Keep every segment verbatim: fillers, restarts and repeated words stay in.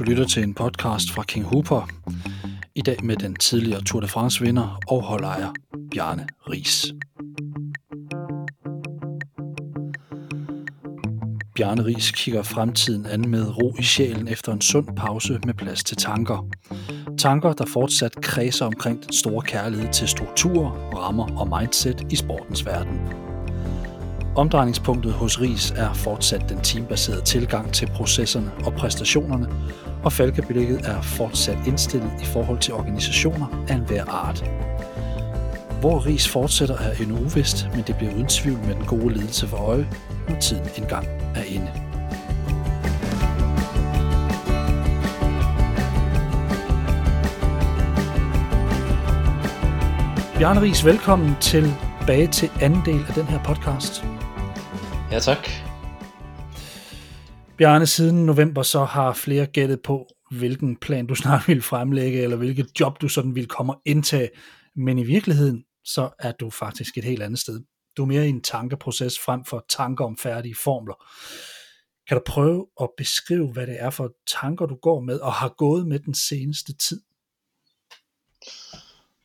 Du lytter til en podcast fra King Hooper. I dag med den tidligere Tour de France-vinder og holdejer Bjarne Riis. Bjarne Riis kigger fremtiden an med ro i sjælen efter en sund pause med plads til tanker. Tanker, der fortsat kredser omkring den store kærlighed til strukturer, rammer og mindset i sportens verden. Omdrejningspunktet hos Riis er fortsat den teambaserede tilgang til processerne og præstationerne, og falkeblikket er fortsat indstillet i forhold til organisationer af enhver art. Hvor Riis fortsætter er endnu uvist, men det bliver uden tvivl med den gode ledelse for øje, når tiden engang er inde. Bjarne Riis, velkommen tilbage til anden del af den her podcast. Ja, tak. Bjarne, siden november så har flere gættet på, hvilken plan du snart vil fremlægge, eller hvilket job du sådan vil komme og indtage. Men i virkeligheden, så er du faktisk et helt andet sted. Du er mere i en tankeproces frem for tanker om færdige formler. Kan du prøve at beskrive, hvad det er for tanker, du går med og har gået med den seneste tid?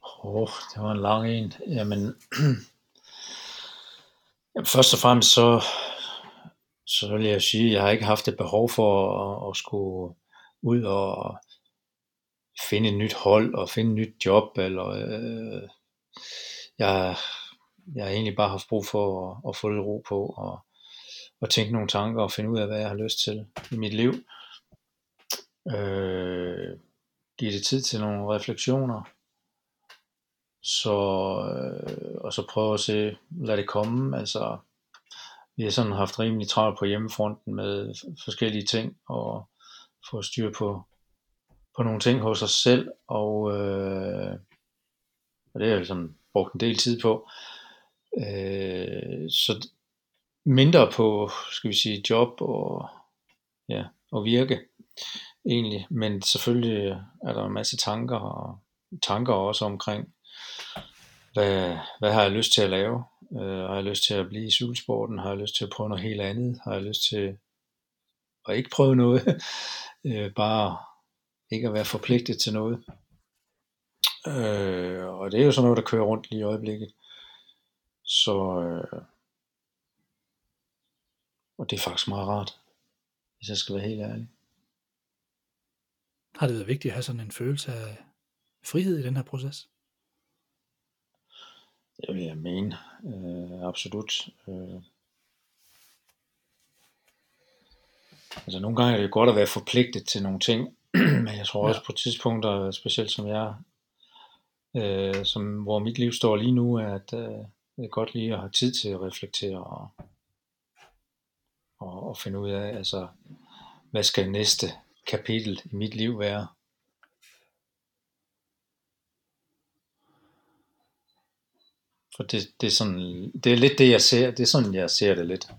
Åh, oh, det var en lang en. Jamen, først og fremmest så, så vil jeg sige, at jeg har ikke haft et behov for at, at skulle ud og finde et nyt hold og finde et nyt job, eller øh, jeg, jeg har egentlig bare haft brug for at, at få lidt ro på og, og tænke nogle tanker og finde ud af, hvad jeg har lyst til i mit liv. Øh, give det tid til nogle refleksioner, så, øh, og så prøve at se, lad det komme. Altså, vi har sådan haft rimelig travlt på hjemmefronten med forskellige ting og få styr på på nogle ting hos os selv, og, øh, og det har jeg sådan brugt en del tid på. Øh, så mindre på, skal vi sige, job og, ja, og virke egentlig, men selvfølgelig er der en masse tanker, og tanker også omkring, hvad, hvad har jeg lyst til at lave? Øh, har jeg lyst til at blive i cykelsporten? Har jeg lyst til at prøve noget helt andet? Har jeg lyst til at ikke prøve noget? øh, bare ikke at være forpligtet til noget. Øh, og det er jo sådan noget, der kører rundt lige i øjeblikket. Så, øh, og det er faktisk meget rart, hvis jeg skal være helt ærlig. Har det været vigtigt at have sådan en følelse af frihed i den her proces? Det vil jeg mene. Øh, absolut. Øh. Altså nogle gange er det godt at være forpligtet til nogle ting, men jeg tror også på tidspunkter, specielt som jeg, øh, som, hvor mit liv står lige nu, er, at øh, det er godt lige at have tid til at reflektere og, og, og finde ud af, altså, hvad skal næste kapitel i mit liv være? For det, det er sådan, det er lidt det, jeg ser, det er sådan, jeg ser det lidt.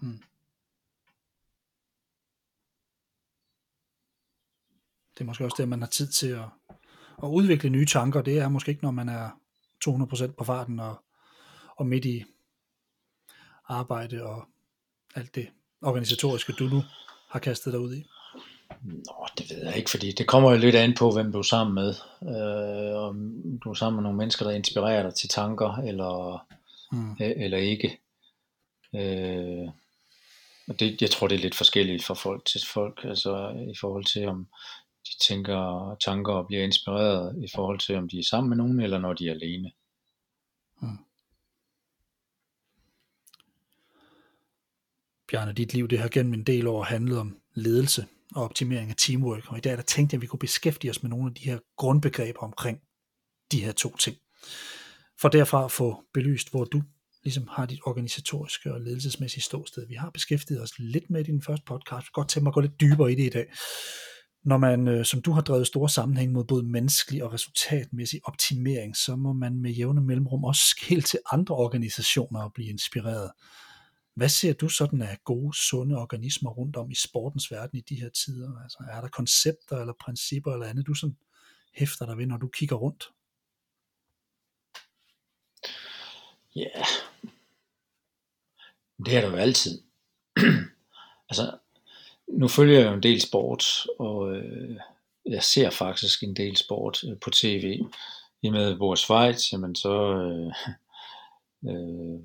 Hmm. Det er måske også det, at man har tid til at, at udvikle nye tanker. Det er måske ikke, når man er to hundrede procent på farten og, og midt i arbejde og alt det organisatoriske, du nu har kastet dig ud i. Nå, det ved jeg ikke, fordi det kommer jo lidt an på, hvem du er sammen med. Øh, om du er sammen med nogle mennesker, der inspirerer dig til tanker, eller, mm. eller ikke. Øh, og det, jeg tror, det er lidt forskelligt fra folk til folk, altså i forhold til, om de tænker tanker og bliver inspireret i forhold til, om de er sammen med nogen, eller når de er alene. Hmm. Bjarne, dit liv, det har gennem en del år handlet om ledelse og optimering af teamwork, og i dag der tænkte jeg, at vi kunne beskæftige os med nogle af de her grundbegreber omkring de her to ting. For derfra at få belyst, hvor du ligesom har dit organisatoriske og ledelsesmæssige ståsted. Vi har beskæftiget os lidt med i din første podcast, godt tænke mig at gå lidt dybere i det i dag. Når man, som du har drevet store sammenhæng mod både menneskelig og resultatmæssig optimering, så må man med jævne mellemrum også skille til andre organisationer og blive inspireret. Hvad ser du sådan af gode, sunde organismer rundt om i sportens verden i de her tider? Altså, er der koncepter eller principper eller andet, du sådan hæfter dig ved, når du kigger rundt? Ja, yeah. Det er der jo altid. altså, Nu følger jeg jo en del sport, og øh, jeg ser faktisk en del sport øh, på tv. I med at vores Schweiz, jamen så, øh, øh,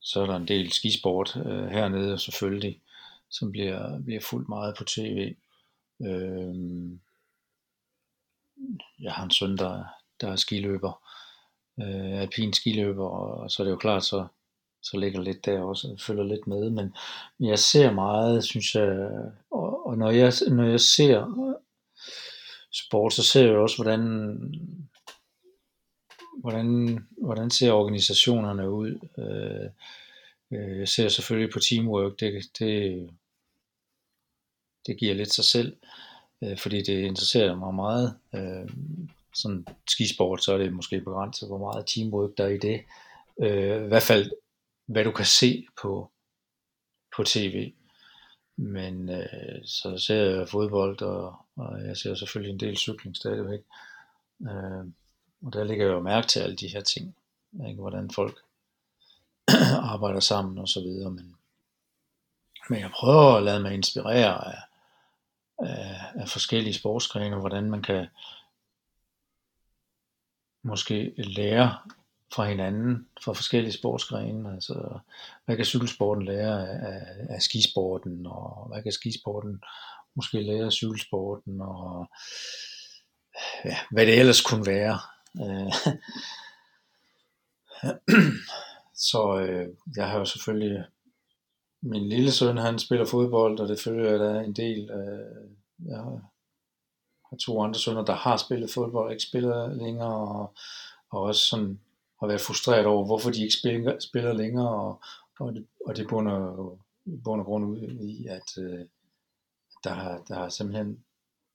så er der en del skisport øh, hernede, og selvfølgelig, som bliver, bliver fuldt meget på tv. Øh, jeg har en søn, der, der er skiløber, øh, alpin skiløber, og så er det jo klart, så så ligger lidt der også, og følger lidt med, men jeg ser meget, synes jeg, og, og når, jeg, når jeg ser sport, så ser jeg også, hvordan, hvordan, hvordan ser organisationerne ud. Jeg ser selvfølgelig på teamwork, det, det, det giver lidt sig selv, fordi det interesserer mig meget. Sådan skisport, så er det måske begrænset, hvor meget teamwork der er i det. I hvert fald hvad du kan se på, på tv. Men øh, så ser jeg fodbold, og, og jeg ser selvfølgelig en del cykling stadigvæk. Øh, og der ligger jeg jo mærke til alle de her ting. Ikke? Hvordan folk arbejder sammen og så videre. Men, men jeg prøver at lade mig inspirere af, af, af forskellige sportsgrene, og hvordan man kan måske lære fra hinanden, fra forskellige sportsgrene. Altså, hvad kan cykelsporten lære af, af skisporten, og hvad kan skisporten måske lære af cykelsporten, og ja, hvad det ellers kunne være. Så øh, jeg har jo selvfølgelig, min lille søn, han spiller fodbold, og det følger jeg da en del. Øh, jeg har to andre sønner, der har spillet fodbold, ikke spiller længere, og, og også sådan har været frustreret over, hvorfor de ikke spiller, spiller længere, og, og det, og det bunder, bunder grund ud i, at øh, der, har, der har simpelthen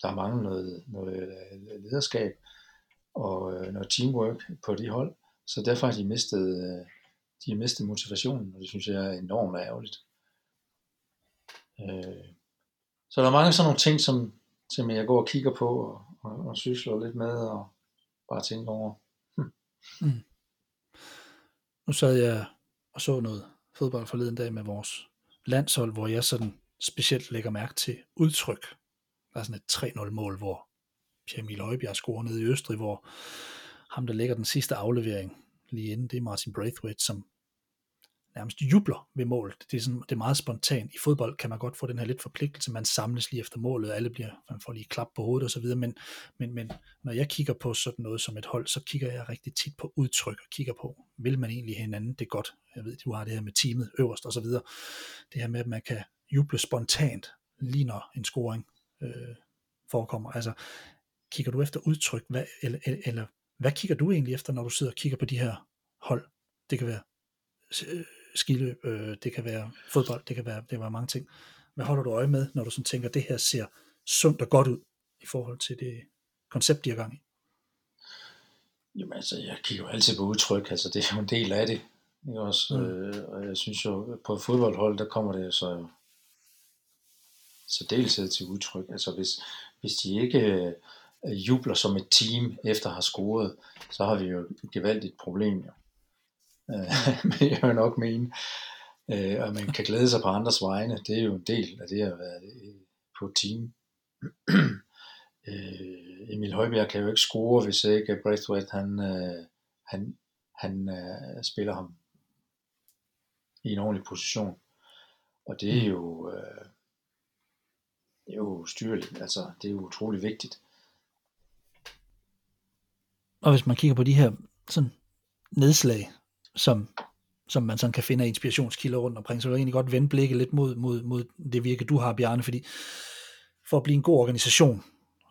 der har manglet noget, noget lederskab og øh, noget teamwork på de hold, så derfor har de mistet, øh, de har mistet motivationen, og det synes jeg er enormt ærgerligt. Øh, så der er mange sådan nogle ting, som, som jeg går og kigger på, og, og, og sysler lidt med, og bare tænker over. Hm. Mm. Nu sad jeg og så noget fodbold forleden dag med vores landshold, hvor jeg sådan specielt lægger mærke til udtryk. Der er sådan et tre nul mål, hvor Pierre-Emil Højbjerg scorer nede i Østrig, hvor ham, der lægger den sidste aflevering lige inden, det er Martin Braithwaite, som nærmest jubler ved målet. Det er, sådan, det er meget spontant. I fodbold kan man godt få den her lidt forpligtelse, man samles lige efter målet, alle bliver, man får lige klap på hovedet og så videre, men, men, men når jeg kigger på sådan noget som et hold, så kigger jeg rigtig tit på udtryk, og kigger på, vil man egentlig hinanden det godt? Jeg ved, du har det her med teamet øverst og så videre. Det her med, at man kan juble spontant, lige når en scoring øh, forekommer. Altså, kigger du efter udtryk, hvad, eller, eller hvad kigger du egentlig efter, når du sidder og kigger på de her hold? Det kan være øh, skiløb, øh, det kan være fodbold, det kan være, det kan være mange ting. Hvad holder du øje med, når du sådan tænker, at det her ser sundt og godt ud i forhold til det koncept, de har gang i? Jamen altså, jeg kigger jo altid på udtryk, altså det er jo en del af det. Jeg også, mm. øh, og jeg synes jo, på fodboldhold, der kommer det så så deltid til udtryk. Altså hvis, hvis de ikke øh, jubler som et team efter har scoret, så har vi jo et gevaldigt problem jo. Men jeg vil nok mene, at man kan glæde sig på andres vegne. Det er jo en del af det at være på team. Emil Højbjerg kan jo ikke score, hvis ikke Braithwaite han, han, han spiller ham i en ordentlig position. Og det er jo, det er jo styrligt. Altså, det er jo utrolig vigtigt. Og hvis man kigger på de her sådan nedslag, som, som man sådan kan finde af inspirationskilder rundt omkring, så vil jeg egentlig godt vende blikket lidt mod, mod, mod det virke, du har, Bjarne, fordi for at blive en god organisation,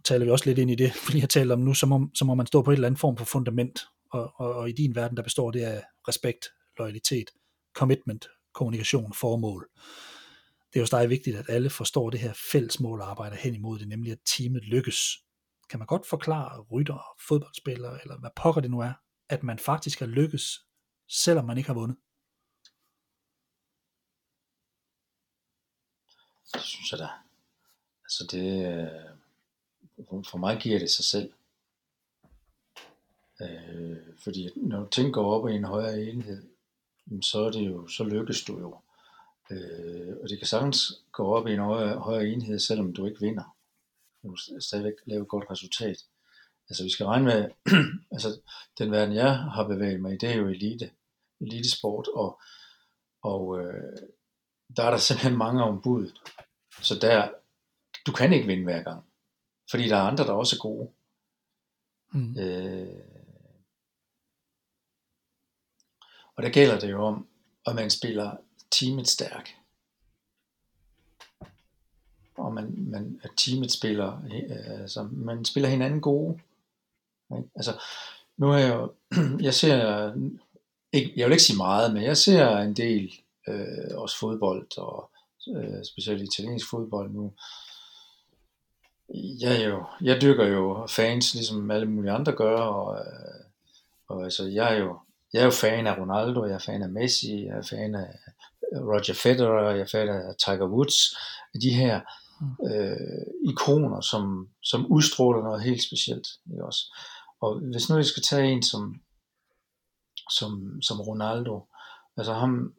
taler vi også lidt ind i det, fordi jeg taler om nu, så må, så må man stå på et eller andet form for fundament, og, og, og i din verden, der består det af respekt, loyalitet, commitment, kommunikation, formål. Det er jo stadig vigtigt, at alle forstår det her fælles mål og arbejder hen imod det, nemlig at teamet lykkes. Kan man godt forklare rytter, fodboldspillere, eller hvad pokker det nu er, at man faktisk har lykkes, selvom man ikke har vundet? Det synes jeg da. Altså det, for mig giver det sig selv. Øh, fordi når du tænker op i en højere enhed, så er det jo, så lykkes du jo. Øh, og det kan sagtens gå op i en højere, højere enhed, selvom du ikke vinder. Du vil stadigvæk lave et godt resultat. Altså vi skal regne med, altså den verden jeg har bevæget mig i, det er jo elite, elitesport, og, og øh, der er der simpelthen mange om budet. Så der, du kan ikke vinde hver gang, fordi der er andre, der også er gode. Mm. Øh, og der gælder det jo om, at man spiller teamet stærk. Og man, man, at teamet spiller, altså man spiller hinanden gode. Ikke? Altså, nu har jeg jo, jeg ser, ikke, jeg vil ikke sige meget, men jeg ser en del, øh, også fodbold, og øh, specielt italiensk fodbold nu. Jeg, jo, jeg dyrker jo fans, ligesom alle mulige andre gør, og, øh, og altså, jeg er jo, jeg er jo fan af Ronaldo, jeg er fan af Messi, jeg er fan af Roger Federer, jeg er fan af Tiger Woods, de her øh, ikoner, som, som udstråler noget helt specielt. Ikke også? Og hvis nu jeg skal tage en som, som, som Ronaldo, altså ham,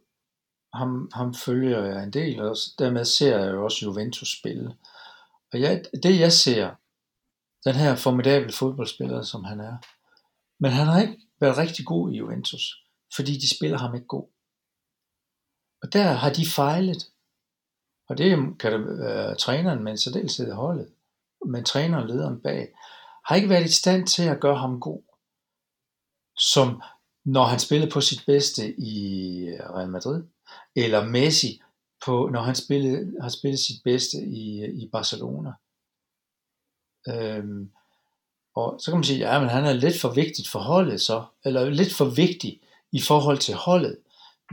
ham, ham følger jeg en del, og dermed ser jeg jo også Juventus spille. Og jeg, det jeg ser, den her formidable fodboldspiller, som han er, men han har ikke været rigtig god i Juventus, fordi de spiller ham ikke god. Og der har de fejlet. Og det kan det være træneren, men så dels det holdet. Men træneren og lederen bag har ikke været i stand til at gøre ham god. Som når han spillede på sit bedste i Real Madrid. Eller Messi, på, når han spillede, har spillet sit bedste i, i Barcelona. Øhm, og så kan man sige, at ja, han er lidt for vigtigt for holdet så. Eller lidt for vigtig i forhold til holdet.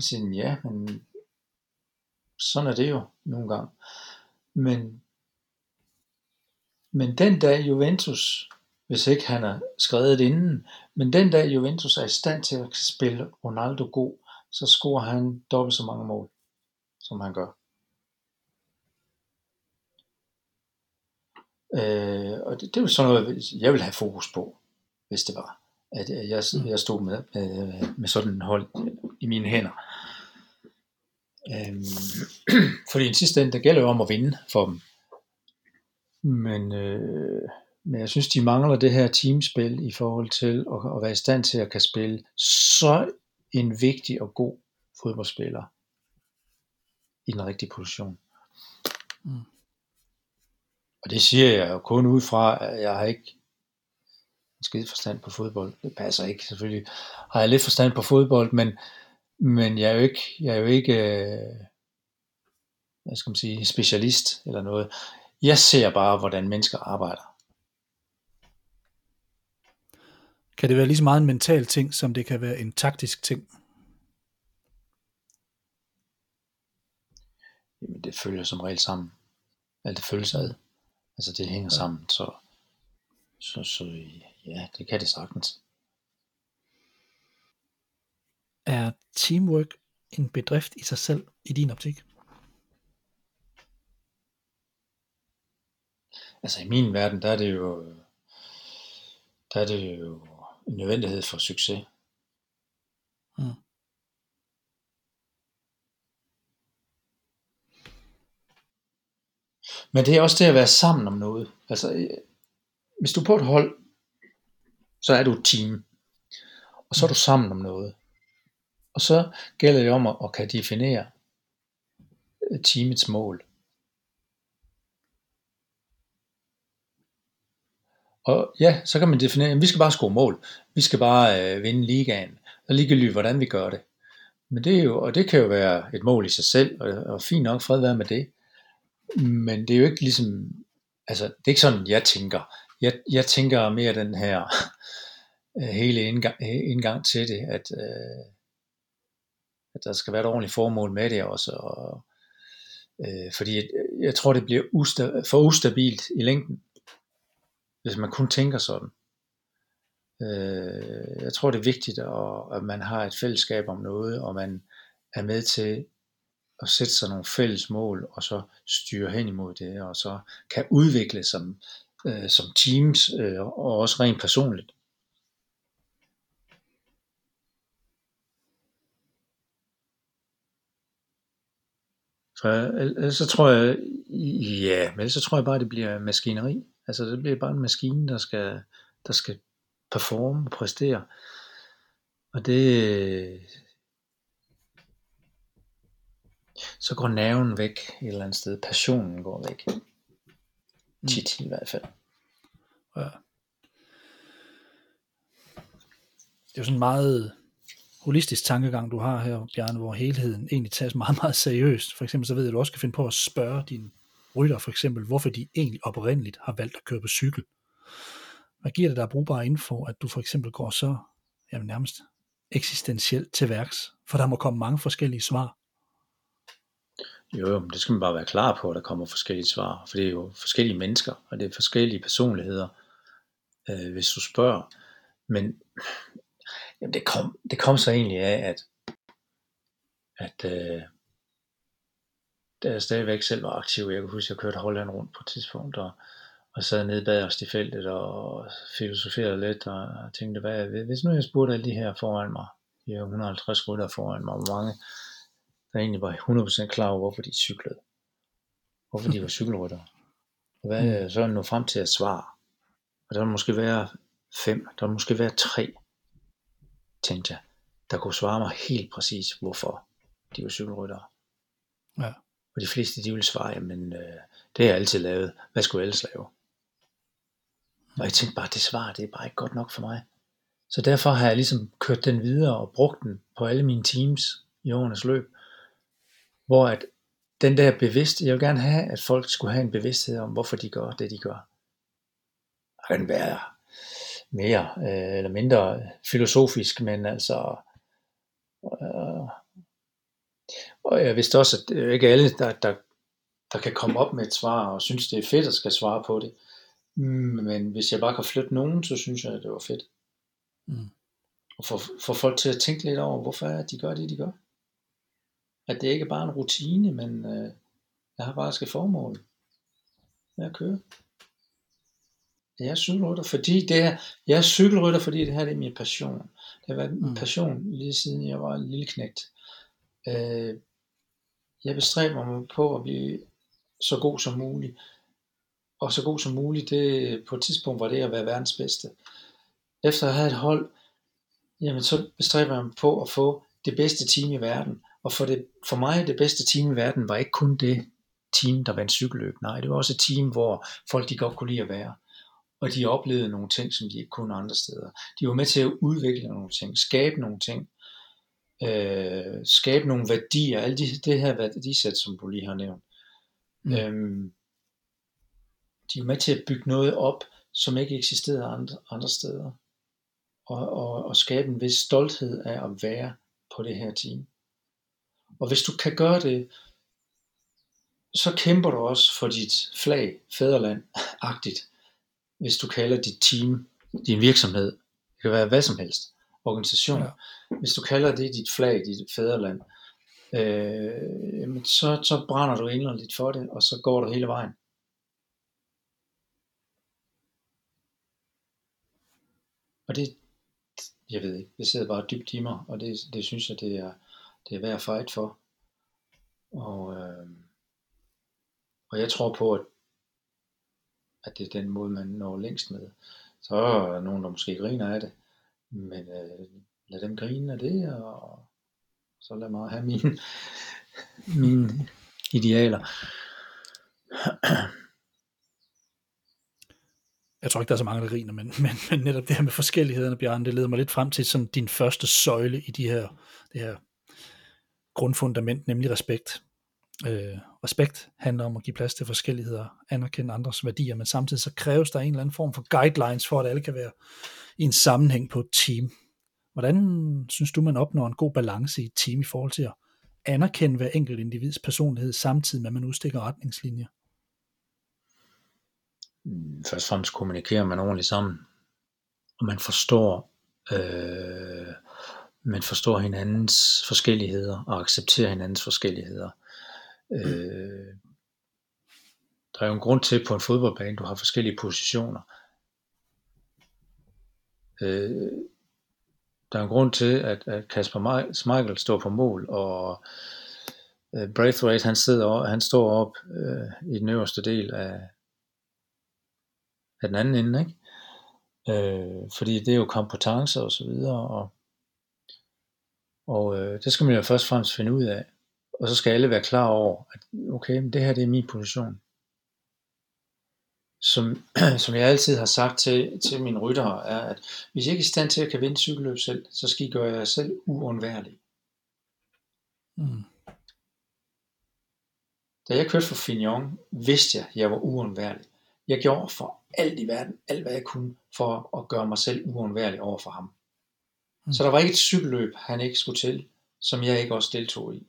Sådan, ja, men sådan er det jo nogle gange. Men, men den dag Juventus, hvis ikke han er skredet inden, men den dag Juventus er i stand til at spille Ronaldo god, så scorer han dobbelt så mange mål, som han gør. Øh, og det, det er jo sådan noget, jeg vil have fokus på, hvis det var, at jeg, jeg stod med, med, med sådan en hold i mine hænder. Øhm, fordi i sidste ende, der gælder jo om at vinde for dem. Men, øh, men jeg synes, de mangler det her teamspil i forhold til at, at være i stand til at kan spille så en vigtig og god fodboldspiller i den rigtige position. Mm. Og det siger jeg jo kun ud fra, at jeg har ikke skide forstand på fodbold. Det passer ikke, selvfølgelig har jeg lidt forstand på fodbold, men, men jeg er jo ikke, jeg er jo ikke øh, hvad skal man sige, specialist eller noget. Jeg ser bare, hvordan mennesker arbejder. Kan det være lige så meget en mental ting, som det kan være en taktisk ting? Jamen, det følger som regel sammen. Alt det følges ad. Altså det hænger sammen, så Så, så ja, det kan det sagtens. Er teamwork en bedrift i sig selv i din optik? Altså i min verden, der er det jo, der er det jo en nødvendighed for succes. Mm. Men det er også det at være sammen om noget. Altså hvis du er på et hold, så er du et team, og så er du sammen om noget. Og så gælder det om at, at kan definere teamets mål. Og ja, så kan man definere, at vi skal bare score mål, vi skal bare øh, vinde ligaen, og ligegyldigt hvordan vi gør det. Men det er jo, og det kan jo være et mål i sig selv, og, og fint nok, fred være med det. Men det er jo ikke ligesom, altså det er ikke sådan, jeg tænker. Jeg, jeg tænker mere den her øh, hele indgang, indgang til det, at, øh, at der skal være et ordentligt formål med det også. Og, øh, fordi jeg, jeg tror, det bliver usta- for ustabilt i længden, hvis man kun tænker sådan. Øh, jeg tror, det er vigtigt, at, at man har et fællesskab om noget, og man er med til og sætte sig nogle fælles mål, og så styre hen imod det, og så kan udvikle som, øh, som teams, øh, og også rent personligt. Tror jeg, så tror jeg, ja, men så tror jeg bare, det bliver maskineri. Altså det bliver bare en maskine, der skal, der skal performe og præstere. Og det, så går nerven væk et eller andet sted. Passionen går væk. Tit i hvert fald. Ja. Det er jo sådan en meget holistisk tankegang, du har her, Bjarne, hvor helheden egentlig tages meget, meget seriøst. For eksempel så ved jeg, at du også kan finde på at spørge dine ryttere, for eksempel, hvorfor de egentlig oprindeligt har valgt at køre på cykel. Hvad giver det dig brugbare info, at du for eksempel går så jamen, nærmest eksistentielt til værks? For der må komme mange forskellige svar. Jo, men det skal man bare være klar på, at der kommer forskellige svar. For det er jo forskellige mennesker, og det er forskellige personligheder, øh, hvis du spørger. Men jamen det, kom, det kom så egentlig af, at, at øh, da jeg stadigvæk selv var aktiv, jeg kan huske, at jeg kørte Holland rundt på et tidspunkt, og, og sad nede bag os i feltet, og filosoferede lidt, og, og tænkte, hvad jeg ved. Hvis nu jeg spurgte alle de her foran mig, de her et hundrede og halvtreds rytter foran mig, hvor mange der egentlig var hundrede procent klar over, hvorfor de cyklede, hvorfor de var cykelryttere, og hvad, så er det nu frem til at svare, og der vil måske være fem, der vil måske være tre, tænkte jeg, der kunne svare mig helt præcis, hvorfor de var cykelryttere. Ja. Og de fleste, de ville svare, jamen, øh, det har jeg altid lavet, hvad skulle jeg ellers lave? Og jeg tænkte bare, det svar, det er bare ikke godt nok for mig. Så derfor har jeg ligesom kørt den videre og brugt den på alle mine teams i årenes løb, hvor at den der bevidsthed, jeg vil gerne have, at folk skulle have en bevidsthed om, hvorfor de gør det, de gør. Det kan være mere øh, eller mindre filosofisk, men altså, øh, og jeg vidste også, at ikke alle, der, der, der kan komme op med et svar, og synes, det er fedt, at skal svare på det, men hvis jeg bare kan flytte nogen, så synes jeg, at det var fedt. Mm. Og få, få folk til at tænke lidt over, hvorfor er de gør det, de gør. At det ikke bare er en rutine, men øh, jeg har bare skal formål med at køre. Jeg er cykelrytter, fordi det her, jeg er cykelrytter, fordi det her det er min passion. Det har været min passion lige siden jeg var en lille knægt. Øh, jeg bestræber mig på at blive så god som muligt. Og så god som muligt, det på et tidspunkt var det at være verdens bedste. Efter at have et hold, jamen så bestræber jeg mig på at få det bedste team i verden. Og for, det, for mig det bedste team i verden var ikke kun det team, der vandt cykelløb. Nej, det var også et team, hvor folk de godt kunne lide at være. Og de oplevede nogle ting, som de ikke kunne andre steder. De var med til at udvikle nogle ting, skabe nogle ting, øh, skabe nogle værdier, alle de, det her værdisæt, som du lige har nævnt. Mm. Øhm, de var med til at bygge noget op, som ikke eksisterede andre, andre steder. Og, og, og skabe en vis stolthed af at være på det her team. Og hvis du kan gøre det, så kæmper du også for dit flag, fædreland-agtigt. Hvis du kalder dit team, din virksomhed, det kan være hvad som helst, organisationer, hvis du kalder det dit flag, dit fædreland, øh, så, så brænder du indlændigt for det, og så går du hele vejen. Og det, jeg ved ikke, det sidder bare dybt i mig, og det, det synes jeg, det er, det er værd at fight for. Og, øh, og jeg tror på, at at det er den måde, man når længst med. Så er der nogen, der måske griner af det, men øh, lad dem grine af det, og så lad mig have mine, mine idealer. Jeg tror ikke, der er så mange, der griner, men, men, men netop det her med forskellighederne, Bjarne, det leder mig lidt frem til sådan din første søjle i de her, det her grundfundament, nemlig respekt. Øh, respekt handler om at give plads til forskelligheder, anerkende andres værdier, men samtidig så kræves der en eller anden form for guidelines for, at alle kan være i en sammenhæng på et team. Hvordan synes du, man opnår en god balance i et team i forhold til at anerkende hver enkelt individs personlighed, samtidig med at man udstikker retningslinjer? Først og fremmest kommunikerer man ordentligt sammen, og man forstår øh, man forstår hinandens forskelligheder og accepterer hinandens forskelligheder. Øh, der er jo en grund til på en fodboldbane du har forskellige positioner, øh, der er en grund til at, at Kasper Schmeichel står på mål og Braithwaite, han, sidder, han står op øh, i den øverste del af, af den anden ende, ikke? Øh, fordi det er jo kompetencer og så videre, og, og øh, det skal man jo først og fremmest finde ud af, og så skal alle være klar over, at okay, men det her, det er min position. Som, som jeg altid har sagt til, til mine ryttere, er, at hvis I ikke er i stand til at kan vinde cykelløb selv, så skal I gøre jer selv uundværlig. Mm. Da jeg kørte for Finjon, vidste jeg, at jeg var uundværlig. Jeg gjorde for alt i verden, alt hvad jeg kunne, for at gøre mig selv uundværlig over for ham. Mm. Så der var ikke et cykelløb, han ikke skulle til, som jeg ikke også deltog i.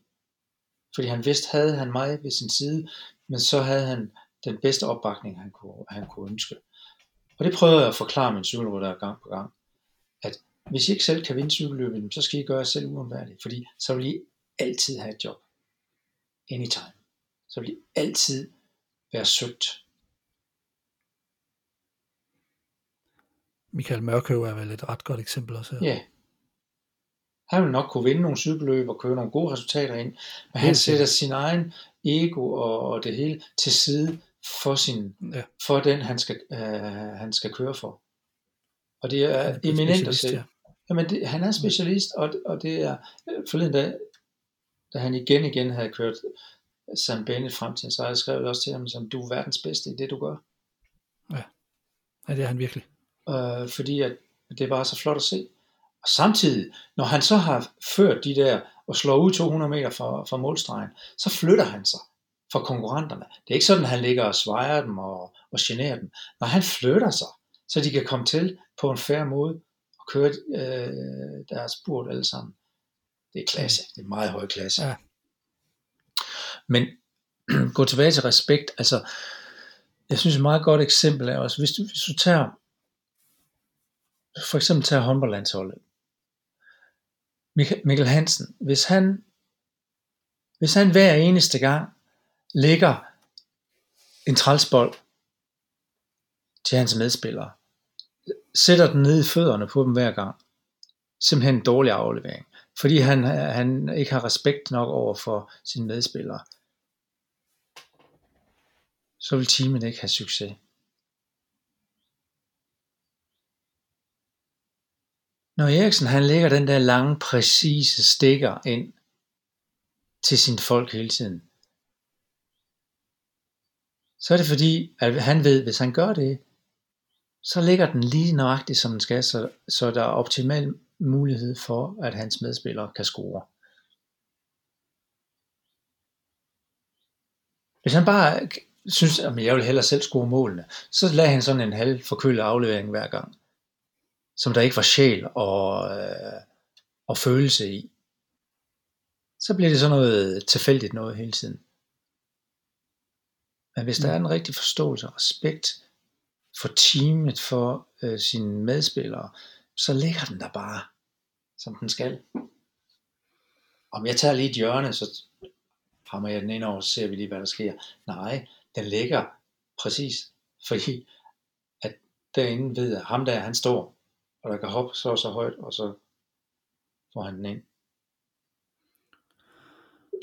Fordi han vidste, havde han mig ved sin side, men så havde han den bedste opbakning, han kunne, han kunne ønske. Og det prøvede jeg at forklare min cykelrytter gang på gang, at hvis I ikke selv kan vinde cykelløbet, så skal I gøre jer selv uundværlige, fordi så vil I altid have et job. Anytime. Så vil I altid være søgt. Michael Mørkøv er vel et ret godt eksempel også her. Ja. Yeah. Han vil nok kunne vinde nogle cykelløb og køre nogle gode resultater ind, men han sætter sin egen ego og, og det hele til side for, sin, ja. for den, han skal, øh, han skal køre for. Og det er eminent at se. Jamen, det, han er specialist, og, og det er forleden dag, da han igen igen havde kørt Sam Bennett frem til, så jeg skrev også til ham, som du er verdens bedste i det, du gør. Ja, ja det er han virkelig. Øh, fordi at det er bare så flot at se. Og samtidig, når han så har ført de der og slår ud to hundrede meter fra, fra målstregen, så flytter han sig fra konkurrenterne. Det er ikke sådan, at han ligger og svejer dem og, og generer dem. Når han flytter sig, så de kan komme til på en fair måde og køre øh, deres spurt alle sammen. Det er klasse. Det er meget høj klasse. Ja. Men gå tilbage til respekt. Altså, jeg synes et meget godt eksempel er også, hvis du, hvis du tager for eksempel tager håndboldlandsholdet. Mikkel Hansen, hvis han, hvis han hver eneste gang lægger en trælsbold til hans medspillere, sætter den ned i fødderne på dem hver gang, simpelthen en dårlig aflevering, fordi han, han ikke har respekt nok over for sine medspillere, så vil teamet ikke have succes. Når Eriksen, han lægger den der lange, præcise stikker ind til sine folk hele tiden, så er det fordi, at han ved, at hvis han gør det, så ligger den lige nøjagtigt, som den skal, så, så der er optimal mulighed for, at hans medspillere kan score. Hvis han bare synes, at jeg vil hellere selv score målene, så lader han sådan en halv forkølet aflevering hver gang, som der ikke var sjæl og, øh, og følelse i, så bliver det sådan noget tilfældigt noget hele tiden. Men hvis der er en rigtig forståelse og respekt for teamet, for øh, sine medspillere, så ligger den der bare, som den skal. Om jeg tager lige et hjørne, så hammer jeg den ind over, så ser vi lige, hvad der sker. Nej, den ligger præcis, fordi at derinde ved jeg, ham der, han står, og der kan hoppe så så højt, og så får han den ind.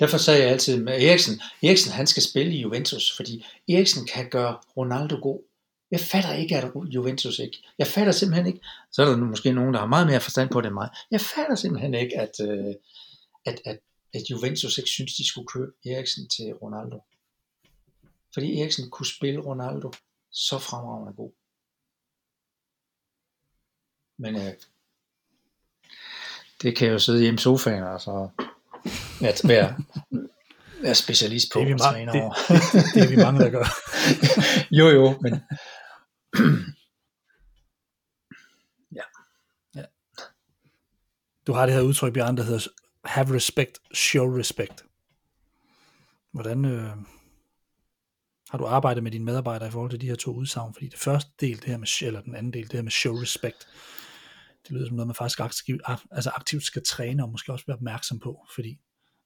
Derfor sagde jeg altid med Eriksen, Eriksen han skal spille i Juventus, fordi Eriksen kan gøre Ronaldo god. Jeg fatter ikke, at Juventus ikke. Jeg fatter simpelthen ikke, så er der måske nogen, der har meget mere forstand på det end mig. Jeg fatter simpelthen ikke, at, at, at, at Juventus ikke synes, de skulle købe Eriksen til Ronaldo. Fordi Eriksen kunne spille Ronaldo så fremragende god. Men øh, det kan jo sidde hjemme i sofaen og så altså, være, være specialist på det, og træne over. Det, det, det er vi mange, der gør. jo jo, men ja. ja. Du har det her udtryk, Bjarne, der hedder have respect, show respect. Hvordan øh, har du arbejdet med dine medarbejdere i forhold til de her to udsagn? Fordi det første del, det her med, eller den anden del, det her med show respect, det lyder som noget, man faktisk aktivt, altså aktivt skal træne, og måske også være opmærksom på, fordi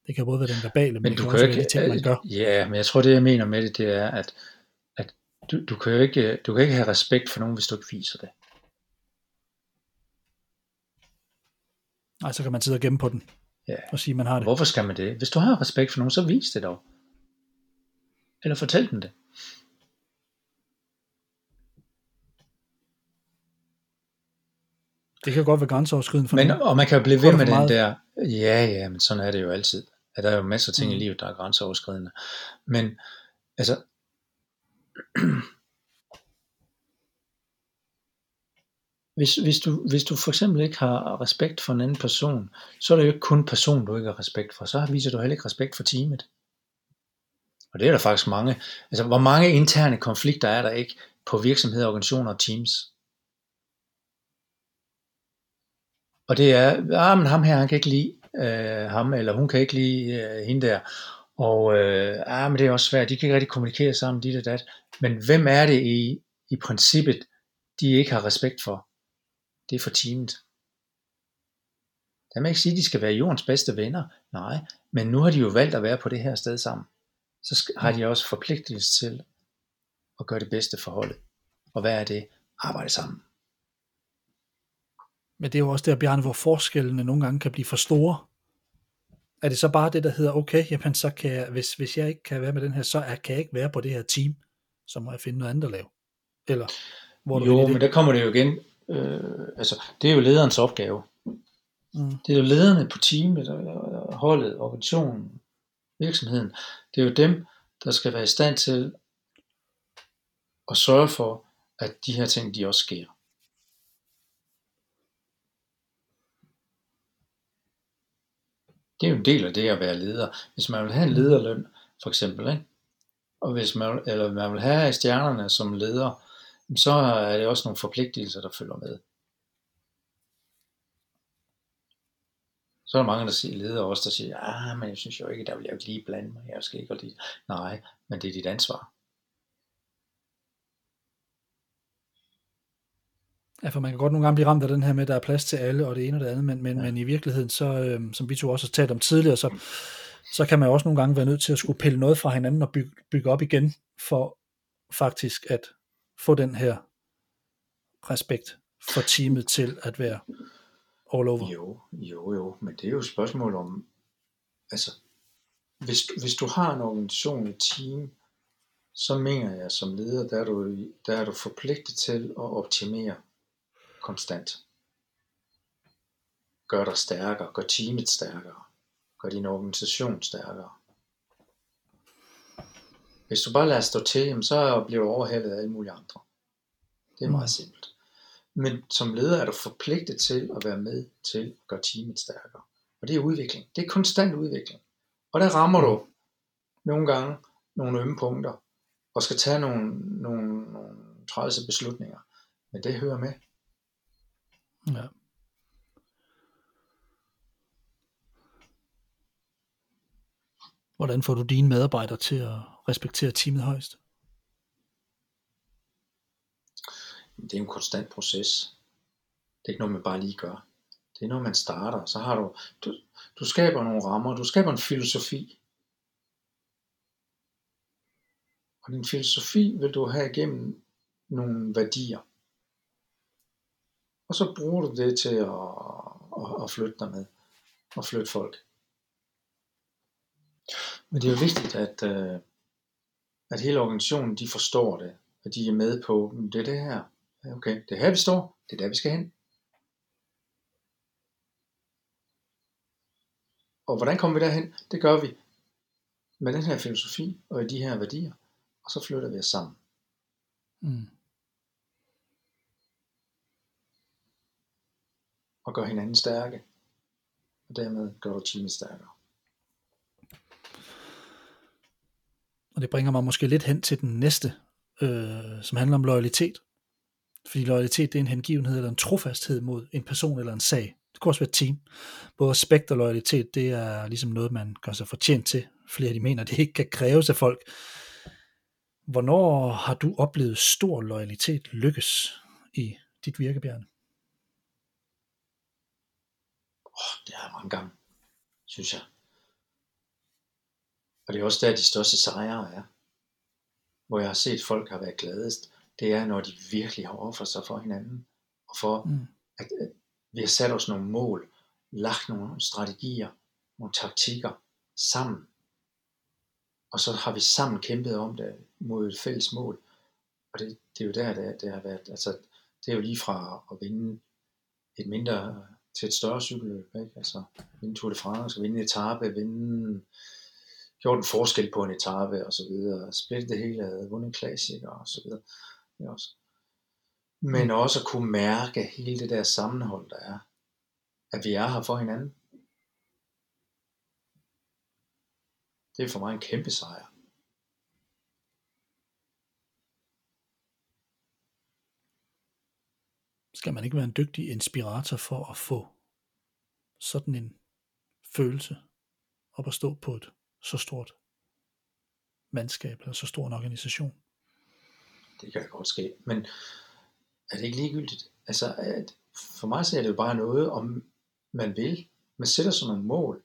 det kan både være den verbale, men, men det kan også ikke, være de ting, man gør. Ja, men jeg tror, det jeg mener med det, det er, at, at du, du, kan ikke, du kan ikke have respekt for nogen, hvis du ikke viser det. Nej, så kan man sidde og gemme på den. ja. Og sige, man har det. Hvorfor skal man det? Hvis du har respekt for nogen, så vis det dog. Eller fortæl dem det. Det kan godt være grænseoverskridende for men, nogen. Og man kan jo blive ved med den der, ja, ja, men sådan er det jo altid. At der er jo masser af ting mm. i livet, der er grænseoverskridende. Men, altså, hvis, hvis, du, hvis du for eksempel ikke har respekt for en anden person, så er det jo ikke kun person, du ikke har respekt for. Så viser du heller ikke respekt for teamet. Og det er der faktisk mange. Altså, hvor mange interne konflikter er der ikke på virksomheder, organisationer og teams? Og det er, ah, men ham her, han kan ikke lide øh, ham, eller hun kan ikke lide øh, hende der. Og øh, ah, men det er også svært, de kan ikke rigtig kommunikere sammen, dit og dat. Men hvem er det i, i princippet, de ikke har respekt for? Det er for teamet. Der må jeg ikke sige, at de skal være jordens bedste venner. Nej, men nu har de jo valgt at være på det her sted sammen. Så har de også forpligtelse til at gøre det bedste for holdet. Og hvad er det? Arbejde sammen. Men det er jo også der, Bjarne, hvor forskellene nogle gange kan blive for store. Er det så bare det, der hedder, okay, jamen så kan jeg, hvis, hvis jeg ikke kan være med den her, så er, kan jeg ikke være på det her team, så må jeg finde noget andet at lave. Eller, hvor jo, det? Men der kommer det jo igen, øh, altså, det er jo lederens opgave. Mm. Det er jo lederne på teamet, holdet, organisationen, virksomheden. Det er jo dem, der skal være i stand til at sørge for, at de her ting, de også sker. Det er jo en del af det at være leder. Hvis man vil have en lederløn, for eksempel, ikke? Og hvis man, eller man vil have stjernerne som leder, så er det også nogle forpligtelser, der følger med. Så er der mange, der siger, ledere også, der siger, ah, men jeg synes jo ikke, der vil jeg ikke lige blande mig, jeg skal ikke lige. Nej, men det er dit ansvar. Ja, for man kan godt nogle gange blive ramt af den her med, der er plads til alle, og det ene og det andet, men, men, ja. men i virkeligheden, så, øh, som vi to også har talt om tidligere, så, så kan man også nogle gange være nødt til at skulle pille noget fra hinanden, og bygge, bygge op igen, for faktisk at få den her respekt for teamet til at være all over. Jo, jo, jo, men det er jo et spørgsmål om, altså, hvis, hvis du har en organisation, et team, så mener jeg som leder, der er du, der er du forpligtet til at optimere konstant. Gør dig stærkere, gør teamet stærkere, gør din organisation stærkere. Hvis du bare lader stå til, så bliver du overhældet af alle mulige andre. Det er meget mm. simpelt. Men som leder er du forpligtet til at være med til at gøre teamet stærkere. Og det er udvikling. Det er konstant udvikling. Og der rammer du nogle gange nogle ømme punkter, og skal tage nogle, nogle, nogle trælse beslutninger. Men det hører med. Ja. Hvordan får du dine medarbejdere til at respektere teamet højst? Det er en konstant proces. Det er ikke noget, man bare lige gør. Det er noget, man starter. Så har du, du, du skaber nogle rammer, du skaber en filosofi. Og din filosofi vil du have igennem nogle værdier. Og så bruger du det til at, at, at flytte dig med. Og flytte folk. Men det er jo vigtigt, at, at hele organisationen de forstår det. Og de er med på, det er det her. Okay, det er her vi står. Det er der vi skal hen. Og hvordan kommer vi derhen? Det gør vi med den her filosofi og i de her værdier. Og så flytter vi os sammen. Mm. Og gør hinanden stærke. Og dermed gør du teamet stærkere. Og det bringer mig måske lidt hen til den næste, øh, som handler om loyalitet. Fordi loyalitet, det er en hengivenhed eller en trofasthed mod en person eller en sag. Det kunne også være et team. Både respekt og loyalitet, det er ligesom noget, man gør sig fortjent til. Flere de mener, det ikke kan kræves af folk. Hvornår har du oplevet stor loyalitet lykkes i dit virke, Bjarne? Oh, det har jeg mange gange, synes jeg. Og det er også der, de største sejre er. Hvor jeg har set folk har været gladest. Det er, når de virkelig har offret sig for hinanden. Og for, mm. at, at vi har sat os nogle mål, lagt nogle strategier, nogle taktikker sammen. Og så har vi sammen kæmpet om det mod et fælles mål. Og det, det er jo der, det, det har været. Altså, det er jo lige fra at vinde et mindre til et større cykelløb. Ikke? Altså vinde Tour de France, vinde en etape, vinde... gjort en forskel på en etape og så videre. Splittet det hele, havde vundet en klassiker og så videre. Det også. Men også at kunne mærke hele det der sammenhold, der er. At vi er her for hinanden. Det er for mig en kæmpe sejr. Skal man ikke være en dygtig inspirator for at få sådan en følelse op at stå på et så stort mandskab eller så stor en organisation? Det kan godt ske, men er det ikke ligegyldigt? Altså, at for mig så er det jo bare noget, om man vil. Man sætter sig nogle mål,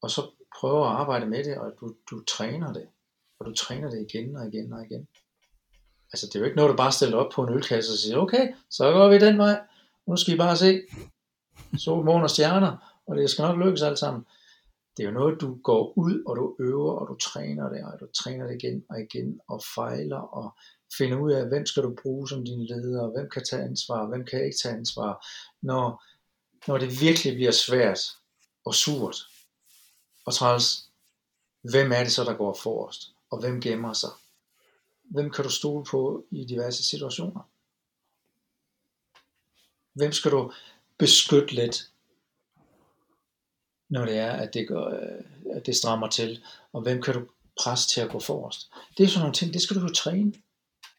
og så prøver at arbejde med det, og du, du træner det, og du træner det igen og igen og igen. Altså, det er jo ikke noget, du bare stiller op på en ølkasse og siger, okay, så går vi den vej. Nu skal I bare se sol, måne og stjerner, og det skal nok lykkes alt sammen. Det er jo noget, du går ud, og du øver, og du træner det, og du træner det igen og igen, og fejler, og finder ud af, hvem skal du bruge som dine ledere, hvem kan tage ansvar, og hvem kan ikke tage ansvar, når, når det virkelig bliver svært og surt og træls, hvem er det så, der går forrest, og hvem gemmer sig? Hvem kan du stole på i diverse situationer? Hvem skal du beskytte lidt, når det er, at det, går, at det strammer til, og hvem kan du presse til at gå forrest? Det er sådan nogle ting, det skal du jo træne,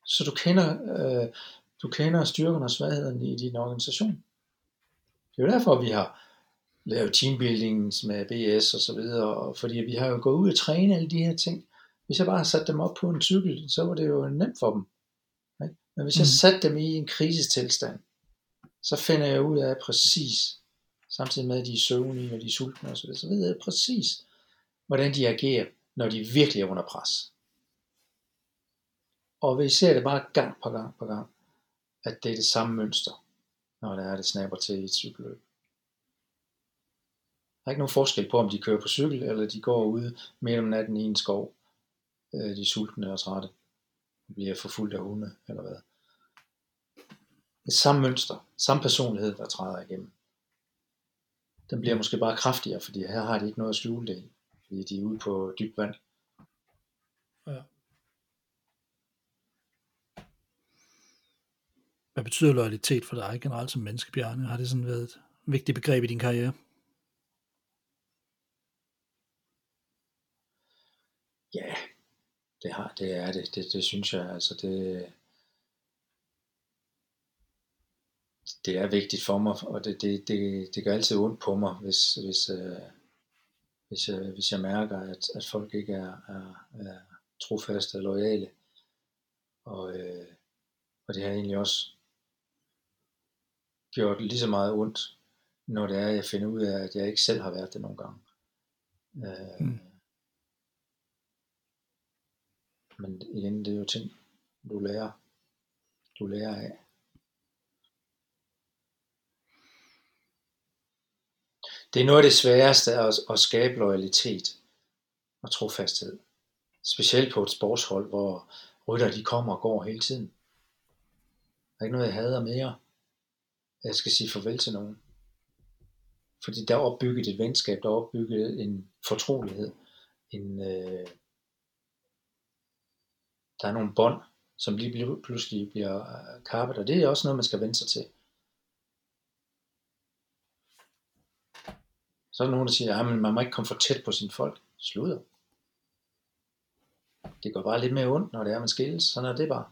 så du kender, øh, du kender styrkerne og svaghederne i din organisation. Det er jo derfor, vi har lavet teambuilding med B S og så videre, fordi vi har jo gået ud og træne alle de her ting. Hvis jeg bare satte dem op på en cykel, så var det jo nemt for dem. Ikke? Men hvis mm. jeg satte dem i en krisestilstand, så finder jeg ud af præcis, samtidig med, at de er søvnige, og de er sultne og så videre, så ved jeg præcis, hvordan de agerer, når de virkelig er under pres. Og vi ser det bare gang på gang på gang, at det er det samme mønster, når det er, det snapper til et cykelløb. Der er ikke nogen forskel på, om de kører på cykel, eller de går ude midt om natten i en skov. De er sultne og trætte. De bliver forfulgt af hunde, eller hvad. Det samme mønster, samme personlighed, der træder igennem. Den bliver måske bare kraftigere, fordi her har de ikke noget at skjule det i, fordi de er ude på dybt vand. Ja. Hvad betyder loyalitet for dig generelt som menneske, Bjarne? Har det sådan været et vigtigt begreb i din karriere? Ja, det har, det er det. Det, det synes jeg, altså det... Det er vigtigt for mig, og det, det, det, det gør altid ondt på mig, hvis, hvis, øh, hvis, øh, hvis jeg mærker, at, at folk ikke er, er, er trofaste og loyale. Og, øh, og det har egentlig også gjort lige så meget ondt, når det er, at jeg finder ud af, at jeg ikke selv har været det nogle gange. Øh, mm. Men igen, det er jo ting, du lærer, du lærer af. Det er noget af det sværeste at, at skabe loyalitet og trofasthed. Specielt på et sportshold, hvor rytter de kommer og går hele tiden. Der er ikke noget, jeg hader mere. Jeg skal sige farvel til nogen. Fordi der er opbygget et venskab, der er opbygget en fortrolighed. En, øh, der er nogle bånd, som lige pludselig bliver kappet, og det er også noget, man skal vende sig til. Så er der nogen, der siger, at man må ikke komme for tæt på sine folk. Sludder. Det går bare lidt mere ondt, når det er, man skilles. Sådan er det bare.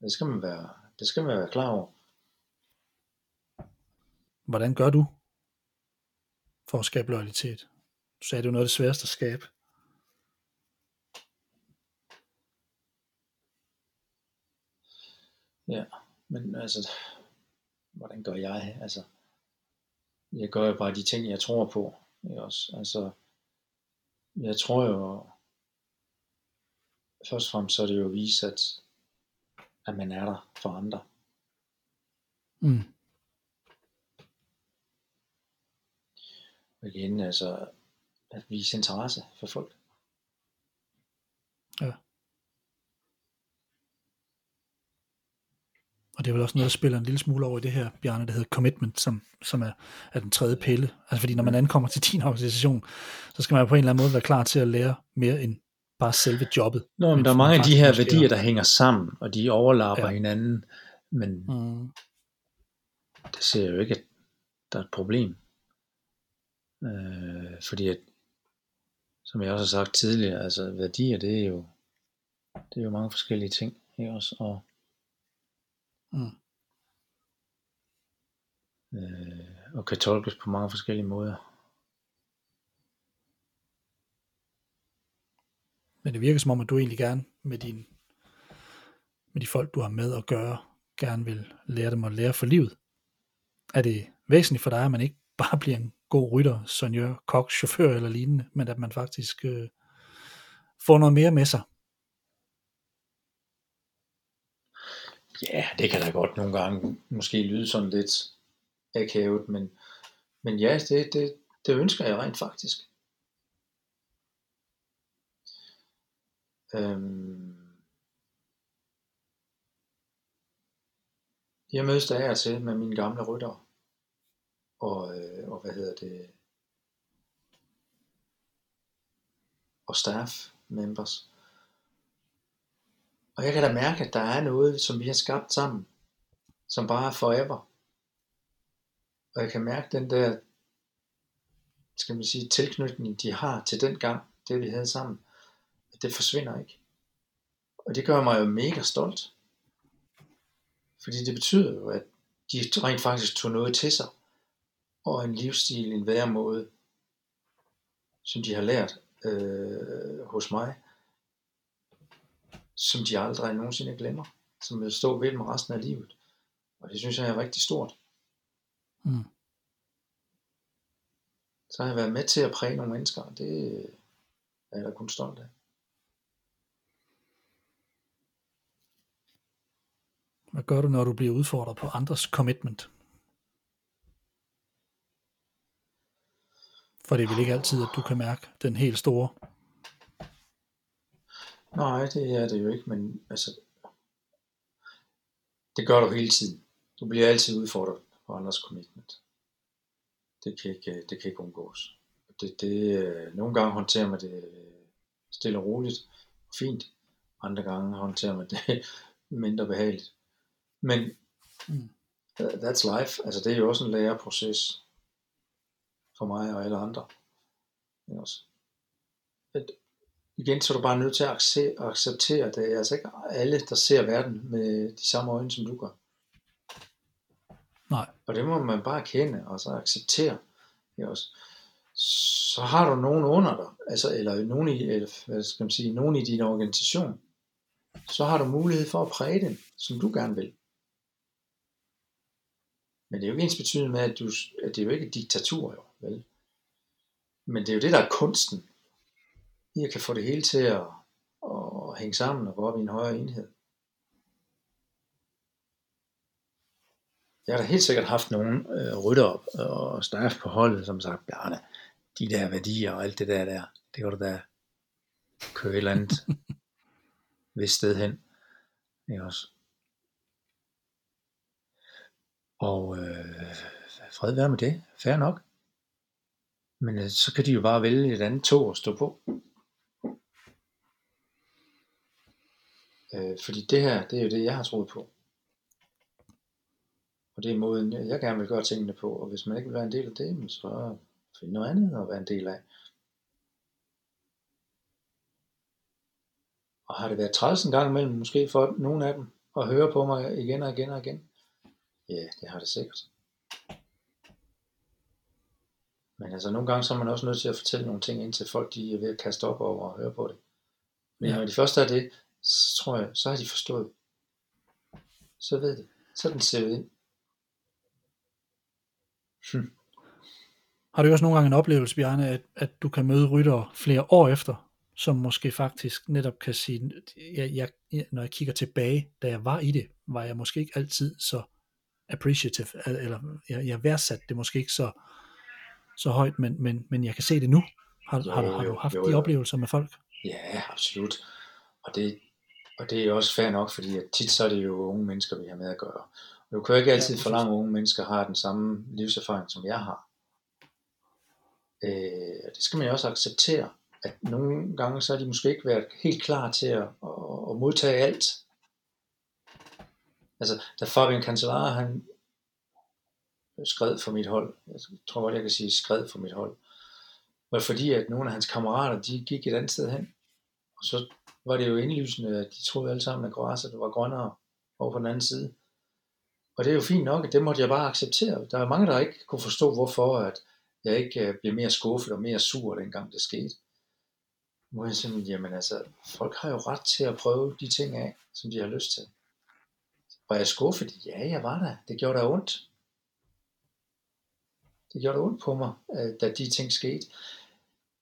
Det skal man være, det skal man være klar over. Hvordan gør du for at skabe loyalitet? Du sagde, det er noget af det sværeste at skabe. Ja, men altså, hvordan gør jeg? Altså, jeg gør jo bare de ting, jeg tror på. Jeg også. Altså, jeg tror jo, først og fremmest så er det jo at vise, at, at man er der for andre. Mm. Og igen, altså, at vise interesse for folk. Ja. Og det er vel også noget, der spiller en lille smule over i det her, Bjarne, der hedder commitment, som, som er, er den tredje pille. Altså fordi når man ankommer til din organisation, så skal man på en eller anden måde være klar til at lære mere end bare selve jobbet. Nå, men der er mange af de her værdier, der hænger sammen, og de overlapper ja. hinanden, men mm. det ser jo ikke, at der er et problem. Øh, fordi at, som jeg også har sagt tidligere, altså værdier, det er jo, det er jo mange forskellige ting her også, og Mm. Øh, og kan tolkes på mange forskellige måder. Men det virker som om, at du egentlig gerne med, din, med de folk, du har med at gøre, gerne vil lære dem at lære for livet. Er det væsentligt for dig, at man ikke bare bliver en god rytter, sognør, kok, chauffør eller lignende, men at man faktisk øh, får noget mere med sig? Ja, yeah, det kan da godt nogle gange måske lyde sådan lidt akavet, men, men ja, det, det, det ønsker jeg rent faktisk. Øhm, jeg mødes der her til med mine gamle ryttere, og, øh, og hvad hedder det, og staff members. Og jeg kan da mærke, at der er noget, som vi har skabt sammen, som bare er forever. Og jeg kan mærke den der, skal man sige, tilknytning, de har til den gang, det vi havde sammen, at det forsvinder ikke. Og det gør mig jo mega stolt. Fordi det betyder jo, at de rent faktisk tog noget til sig, og en livsstil, en væremåde, som de har lært øh, hos mig, som de aldrig nogensinde glemmer, som vil stå ved dem resten af livet. Og det synes jeg er rigtig stort. Mm. Så har jeg været med til at præge nogle mennesker, og det er jeg da kun stolt af. Hvad gør du, når du bliver udfordret på andres commitment? For det er vel ikke altid, at du kan mærke den helt store. Nej, det er det jo ikke, men altså, det gør du hele tiden. Du bliver altid udfordret på andres commitment. Det kan ikke, det kan ikke undgås. Det, det, nogle gange håndterer man det stille og roligt og fint. Andre gange håndterer man det mindre behageligt. Men that's life. Altså, det er jo også en læreproces for mig og alle andre. Men også. Et, Igen, så er du bare nødt til at acceptere, at det er altså ikke alle, der ser verden med de samme øjne, som du gør. Nej. Og det må man bare kende, og så acceptere det også. Så har du nogen under dig, altså, eller nogen i, eller, hvad skal man sige, nogen i din organisation, så har du mulighed for at præge dem, som du gerne vil. Men det er jo ikke ens betydende med, at, du, at det er jo ikke et diktatur, jo, vel? Men det er jo det, der er kunsten. Jeg kan få det hele til at, at hænge sammen og gå op i en højere enhed. Jeg har da helt sikkert haft nogen øh, rytter op og staff på holdet, som sagt, Bjarne, de der værdier og alt det der, der det går du da køre et eller andet vist sted hen. Ikke også? Og øh, fred være med det, fair nok. Men øh, så kan de jo bare vælge et andet tog at stå på. Fordi det her, det er jo det, jeg har troet på. Og det er måden, jeg gerne vil gøre tingene på. Og hvis man ikke vil være en del af det, så find noget andet at være en del af. Og har det været træls en gang imellem, måske for nogle af dem, at høre på mig igen og igen og igen? Ja, det har det sikkert. Men altså, nogle gange så er man også nødt til at fortælle nogle ting, indtil folk de er ved at kaste op over og høre på det. Men når de første er det, så tror jeg, så har de forstået. Så ved de. Sådan ser det ind. Hm. Har du også nogle gange en oplevelse, Bjarne, at, at du kan møde ryttere flere år efter, som måske faktisk netop kan sige, jeg, jeg, når jeg kigger tilbage, da jeg var i det, var jeg måske ikke altid så appreciative, eller jeg, jeg værdsatte det måske ikke så, så højt, men, men, men jeg kan se det nu, Har, jo, har, har jo, du haft jo, de jo. oplevelser med folk? Ja, absolut. Og det, og det er også fair nok, fordi at tit så er det jo unge mennesker, vi har med at gøre. Du kan jo ikke altid forlange, at unge mennesker har den samme livserfaring, som jeg har. Øh, det skal man jo også acceptere, at nogle gange så har de måske ikke været helt klar til at, at, at modtage alt. Altså, da Farin Kancellar, han skred for mit hold, jeg tror godt, jeg kan sige skred for mit hold, var fordi, at nogle af hans kammerater, de gik et andet sted hen, og så var det jo indlysende, at de troede alle sammen, at græsset var grønnere over på den anden side. Og det er jo fint nok, at det måtte jeg bare acceptere. Der er mange, der ikke kunne forstå, hvorfor at jeg ikke blev mere skuffet og mere sur, dengang det skete. Nu er jeg simpelthen, jamen altså, folk har jo ret til at prøve de ting af, som de har lyst til. Var jeg skuffet? Ja, jeg var der. Det gjorde da ondt. Det gjorde da ondt på mig, da de ting skete.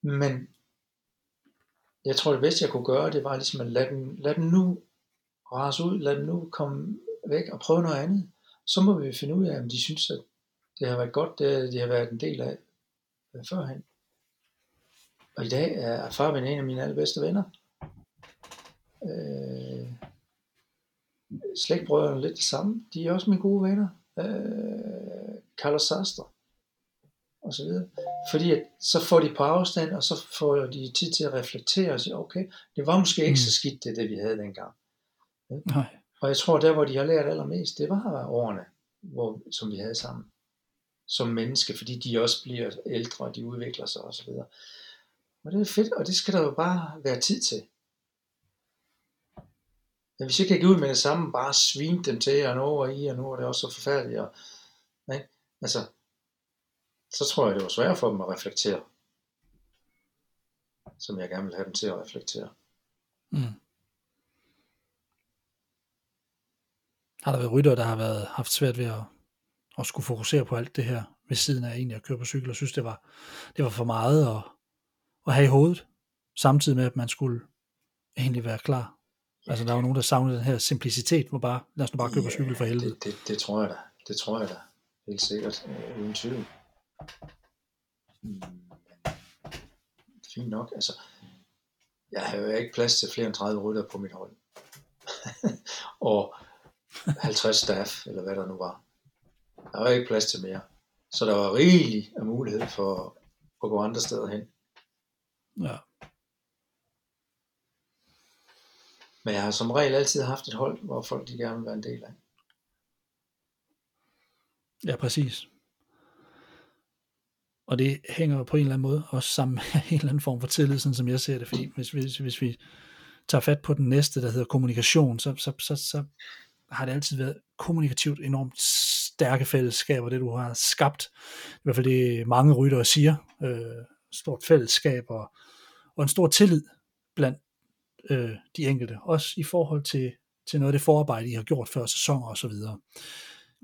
Men jeg tror, det bedste, jeg kunne gøre, det var ligesom at lade dem, lad dem nu rase ud, lad dem nu komme væk og prøve noget andet. Så må vi finde ud af, om de synes, at det har været godt, det de har været en del af førhen. Og i dag er Fabian en af mine allerbedste venner. Øh, Slægtbrødrene lidt det samme. De er også mine gode venner. Øh, Carla Sastra. Og så videre. Fordi at, så får de på afstand, og så får de tid til at reflektere og sige, okay, det var måske ikke så skidt, det, det vi havde dengang. Øh? Nej. Og jeg tror, der hvor de har lært allermest, det var årene, hvor, som vi havde sammen. Som menneske, fordi de også bliver ældre, og de udvikler sig osv. Og, og det er fedt, og det skal der jo bare være tid til. Men hvis jeg kan gå ud med det samme, bare svine dem til, og nu over i, og nu er det også så forfærdeligt. Og, ikke? Altså, så tror jeg, det var svært for dem at reflektere. Som jeg gerne vil have dem til at reflektere. Mm. Har der været ryttere, der har været, haft svært ved at, at skulle fokusere på alt det her ved siden af egentlig at køre på cykel, og synes, det var, det var for meget at, at have i hovedet, samtidig med, at man skulle egentlig være klar? Ja, altså, der var nogen, der savnede den her simplicitet, hvor bare, lad os nu bare køre ja, på cykel for helvede. Det, det, det tror jeg da. Det tror jeg da. Helt sikkert. Øh, uden tvivl. Hmm. Fint nok. Altså, jeg har jo ikke plads til flere end tredive ryttere på mit hold. og halvtreds staff, eller hvad der nu var. Der var ikke plads til mere. Så der var rigelig af mulighed for at gå andre steder hen. Ja. Men jeg har som regel altid haft et hold, hvor folk de gerne vil være en del af. Ja, præcis. Og det hænger på en eller anden måde også sammen med en eller anden form for tillid, sådan som jeg ser det. Fordi hvis, hvis, hvis vi tager fat på den næste, der hedder kommunikation, så, så, så, så har det altid været kommunikativt enormt stærke fællesskaber, det du har skabt. I hvert fald det mange ryttere siger. Øh, stort fællesskab og, og en stor tillid blandt øh, de enkelte. Også i forhold til, til noget af det forarbejde, I har gjort før sæsoner og så videre.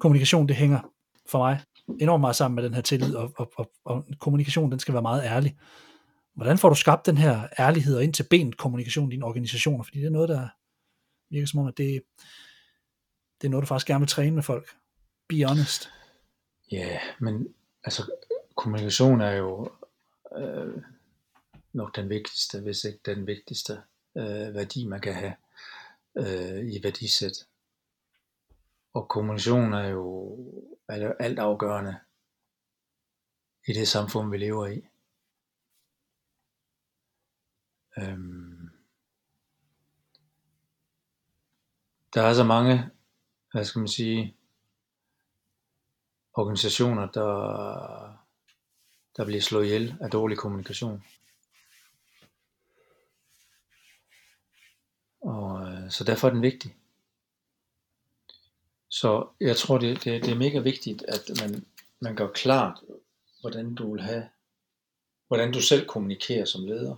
Kommunikation, det hænger for mig enormt meget sammen med den her tillid, og, og, og, og kommunikation, den skal være meget ærlig. Hvordan får du skabt den her ærlighed og ind til benet kommunikation i dine organisationer? Fordi det er noget, der virker som om, at det, det er noget, du faktisk gerne vil træne med folk. Be honest. Ja, yeah, men altså, kommunikation er jo øh, nok den vigtigste, hvis ikke den vigtigste øh, værdi, man kan have øh, i værdisæt. Og kommunikation er jo alt afgørende i det samfund, vi lever i. Øhm, der er så mange, hvad skal man sige, organisationer, der, der bliver slået ihjel af dårlig kommunikation. Og, så derfor er den vigtig. Så jeg tror, det, det, det er mega vigtigt, at man, man gør klart, hvordan du vil have, hvordan du selv kommunikerer som leder,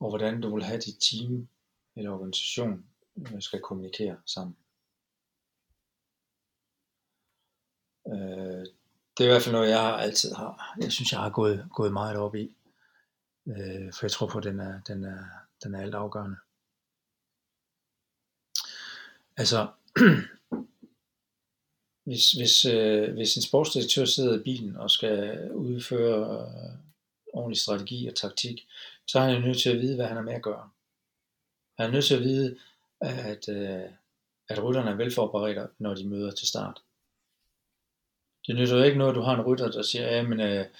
og hvordan du vil have dit team eller organisation skal kommunikere sammen. Øh, det er i hvert fald noget, jeg altid har. Jeg synes, jeg har gået, gået meget op i, øh, for jeg tror på, at den er, den er, den er alt afgørende. Altså, Hvis, hvis, øh, hvis en sportsdirektør sidder i bilen og skal udføre ordentlig strategi og taktik, så er han jo nødt til at vide, hvad han er med at gøre. Han er nødt til at vide, at, at rytterne er velforberedt, når de møder til start. Det nytter jo ikke noget, at du har en rytter, der siger, ja, men jeg,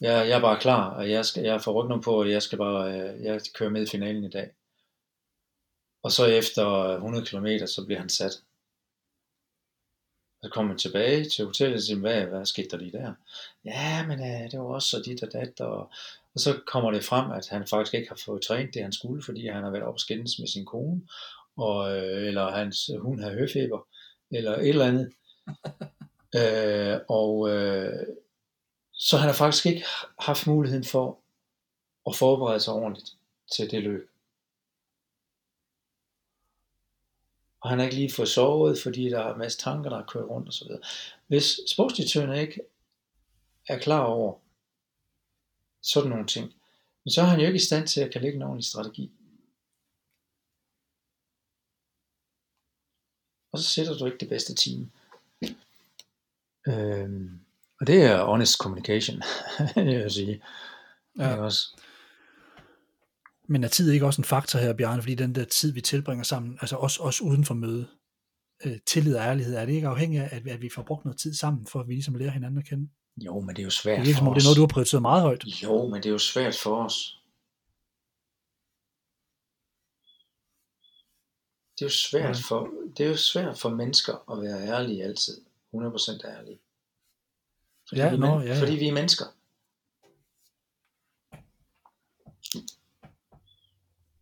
jeg er bare klar, og jeg, skal, jeg får ryggen på, og jeg skal bare jeg kører med i finalen i dag. Og så efter hundrede kilometer, så bliver han sat. Så kommer han tilbage til hotellet og siger, hvad, hvad skete der lige der? Ja, men øh, det var også dit og dat. Og, og så kommer det frem, at han faktisk ikke har fået trænet det, han skulle, fordi han har været oppe skændes med sin kone, og, øh, eller hans hun har høfeber, eller et eller andet. øh, og øh, så han har faktisk ikke haft muligheden for at forberede sig ordentligt til det løb. Og han har ikke lige fået sovet, fordi der er en masse tanker, der har kørt rundt osv. Hvis sportsdirektøren ikke er klar over sådan nogle ting, så er han jo ikke i stand til at kan lægge en ordentlig strategi. Og så sætter du ikke det bedste team. Øhm, og det er honest communication, det vil sige. Ja. Også. Men er tid ikke også en faktor her, Bjarne? Fordi den der tid, vi tilbringer sammen, altså også, også uden for møde, øh, tillid og ærlighed, er det ikke afhængigt af, at, at vi får brugt noget tid sammen, for at vi ligesom lærer hinanden at kende? Jo, men det er jo svært det er ligesom, for os. Det er noget, du har prioriteret meget højt. Jo, men det er jo svært for os. Det er jo svært, ja. for, det er jo svært for mennesker at være ærlige altid. hundrede procent ærlige. Fordi, ja, vi, no, ja, ja. fordi vi er mennesker.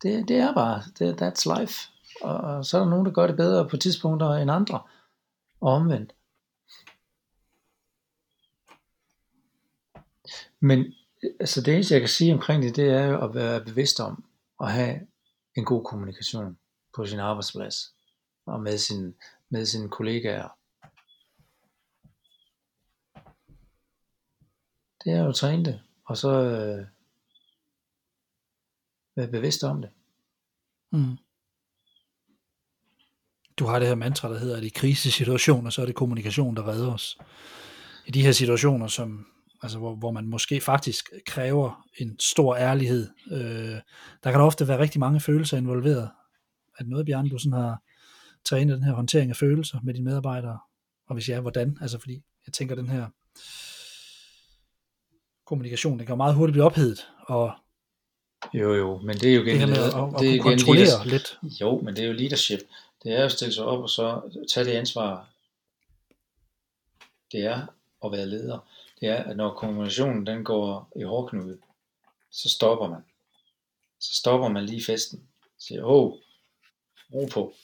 Det, det er bare, det, that's life. Og, og så er der nogen, der gør det bedre på tidspunkter end andre. Og omvendt. Men altså det eneste, jeg kan sige omkring det, det er jo at være bevidst om at have en god kommunikation på sin arbejdsplads og med, sin, med sine kollegaer. Det er jo at træne det, og så... Øh, Vær bevidst om det. Mm. Du har det her mantra, der hedder, at i krisesituationer, så er det kommunikation, der redder os. I de her situationer, som, altså, hvor, hvor man måske faktisk kræver en stor ærlighed, øh, der kan der ofte være rigtig mange følelser involveret. Er det noget, Bjarne, du sådan har trænet den her håndtering af følelser med dine medarbejdere? Og hvis ja, hvordan? Altså fordi, jeg tænker, den her kommunikation, den kan meget hurtigt blive ophedet, og Jo jo, men det er jo igen det, med at, at det er kontrollere lidt. Jo, men det er jo leadership. Det er jo at stille sig op og så tage det ansvar. Det er at være leder. Det er at når kommunikationen den går i hårdknude, så stopper man. Så stopper man lige festen. Siger, åh, ro på.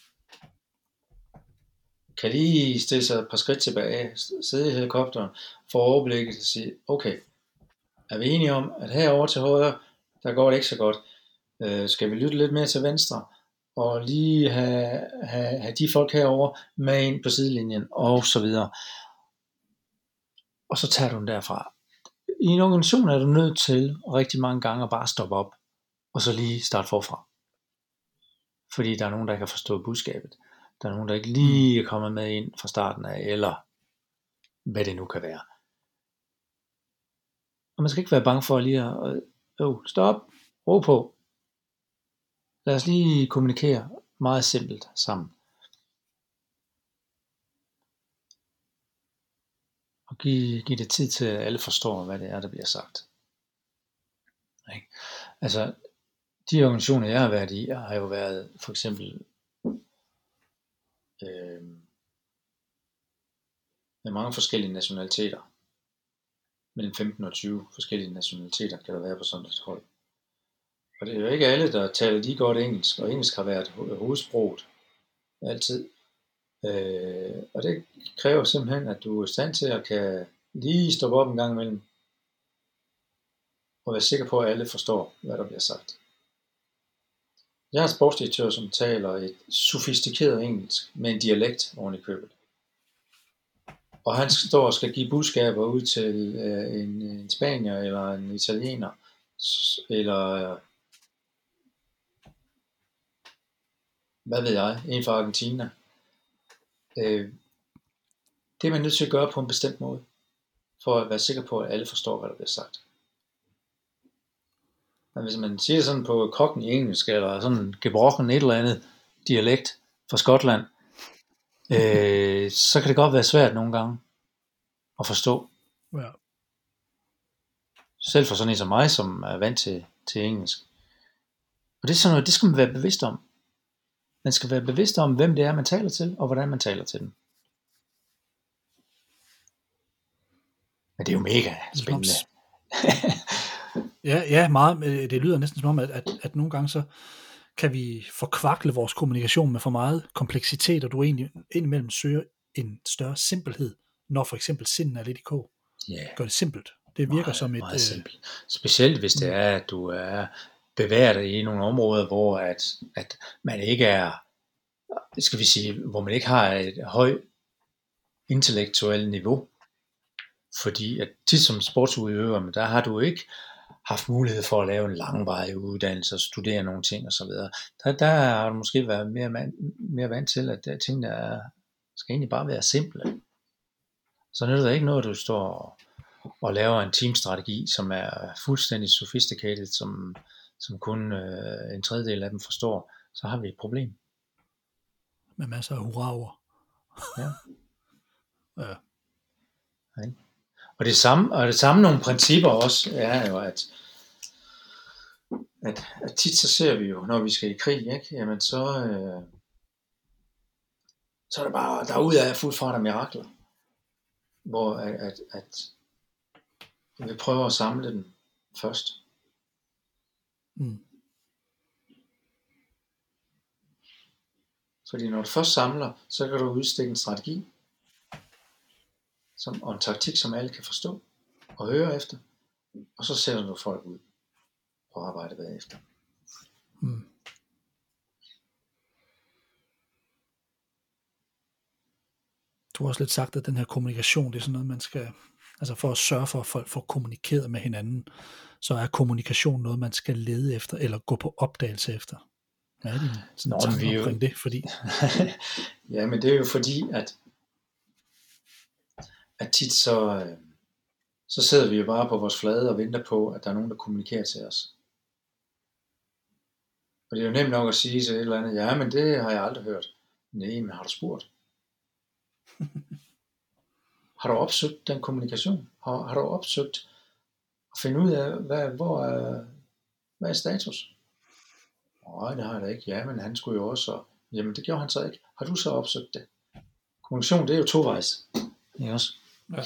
Kan lige stille sig et par skridt tilbage, sidde i helikopteren, få overblikket og sige, okay, er vi enige om, at herover til højre der går det ikke så godt. Øh, skal vi lytte lidt mere til venstre, og lige have, have, have de folk herover med ind på sidelinjen, og så videre. Og så tager du den derfra. I en organisation er du nødt til rigtig mange gange at bare stoppe op, og så lige starte forfra. Fordi der er nogen, der ikke har forstået budskabet. Der er nogen, der ikke lige er kommet med ind fra starten af, eller hvad det nu kan være. Og man skal ikke være bange for lige at... Jo, stop, ro på. Lad os lige kommunikere meget simpelt sammen. Og give, give det tid til, at alle forstår, hvad det er, der bliver sagt. Ik? Altså, de organisationer, jeg har været i, har jo været for eksempel øh, med mange forskellige nationaliteter. Mellem femten og tyve forskellige nationaliteter kan der være på sådan et hold. Og det er jo ikke alle, der taler lige godt engelsk, og engelsk har været hovedsproget altid. Øh, og det kræver simpelthen, at du er i stand til at kan lige stoppe op en gang imellem, og være sikker på, at alle forstår, hvad der bliver sagt. Jeg er en sportsdirektør, som taler et sofistikeret engelsk med en dialekt oven i købet. Og han står og skal give budskaber ud til øh, en, en spanier, eller en italiener, eller øh, hvad ved jeg, en fra Argentina. Øh, det er man nødt til at gøre på en bestemt måde, for at være sikker på, at alle forstår, hvad der bliver sagt. Men hvis man siger sådan på kokken engelsk, eller sådan gebrokken et eller andet dialekt fra Skotland, øh, så kan det godt være svært nogle gange at forstå. Ja. Selv for sådan en som mig, som er vant til, til engelsk. Og det er sådan noget, det skal man være bevidst om. Man skal være bevidst om, hvem det er, man taler til, og hvordan man taler til dem. Men det er jo mega spændende. ja, ja, meget. Det lyder næsten som om, at, at, at nogle gange så kan vi forkvakle vores kommunikation med for meget kompleksitet, og du egentlig indimellem søger en større simpelhed, når for eksempel sinden er lidt i kog. Yeah. Gør det simpelt. Det virker meget, som et... Meget simpelt. Specielt hvis det er, at du er bevæger dig i nogle områder, hvor at, at man ikke er, skal vi sige, hvor man ikke har et højt intellektuelt niveau. Fordi at tit som sportsudøver, der har du ikke haft mulighed for at lave en langvarig uddannelse og studere nogle ting og så videre. Der, der har du måske været mere, man, mere vant til, at tingene er, skal egentlig bare være simple. Så nytter det ikke noget, du står og laver en teamstrategi, som er fuldstændig sophisticated, som, som kun øh, en tredjedel af dem forstår. Så har vi et problem. Med masser af hurraver. Ja. ja. Okay. Og det samme, og det samme nogle principper også, er jo, at, at, at tit så ser vi jo, når vi skal i krig, ikke? Jamen så, øh, så er det bare, der er ud af fuld fart af mirakler, hvor at, at, at vi prøver at samle dem først. Mm. Fordi når du først samler, så kan du udstikke en strategi, som, og en taktik, som alle kan forstå og høre efter, og så sætter du folk ud og arbejder bagefter. Mm. Du har også lidt sagt, at den her kommunikation, det er sådan noget, man skal, altså for at sørge for, at folk får kommunikeret med hinanden, så er kommunikation noget, man skal lede efter, eller gå på opdagelse efter. Ja, det er sådan en tanke omkring det, fordi... ja, men det er jo fordi, at at tit så, så sidder vi jo bare på vores flade og venter på, at der er nogen, der kommunikerer til os. Og det er jo nemt nok at sige til et eller andet, ja, men det har jeg aldrig hørt. Nej, men har du spurgt? Har du opsøgt den kommunikation? Har, har du opsøgt at finde ud af, hvad, hvor er, hvad er status? Nej, det har jeg da ikke. Ja, men han skulle jo også. Og, jamen, det gjorde han så ikke. Har du så opsøgt det? Kommunikation, det er jo tovejs. Ja, også. Ja.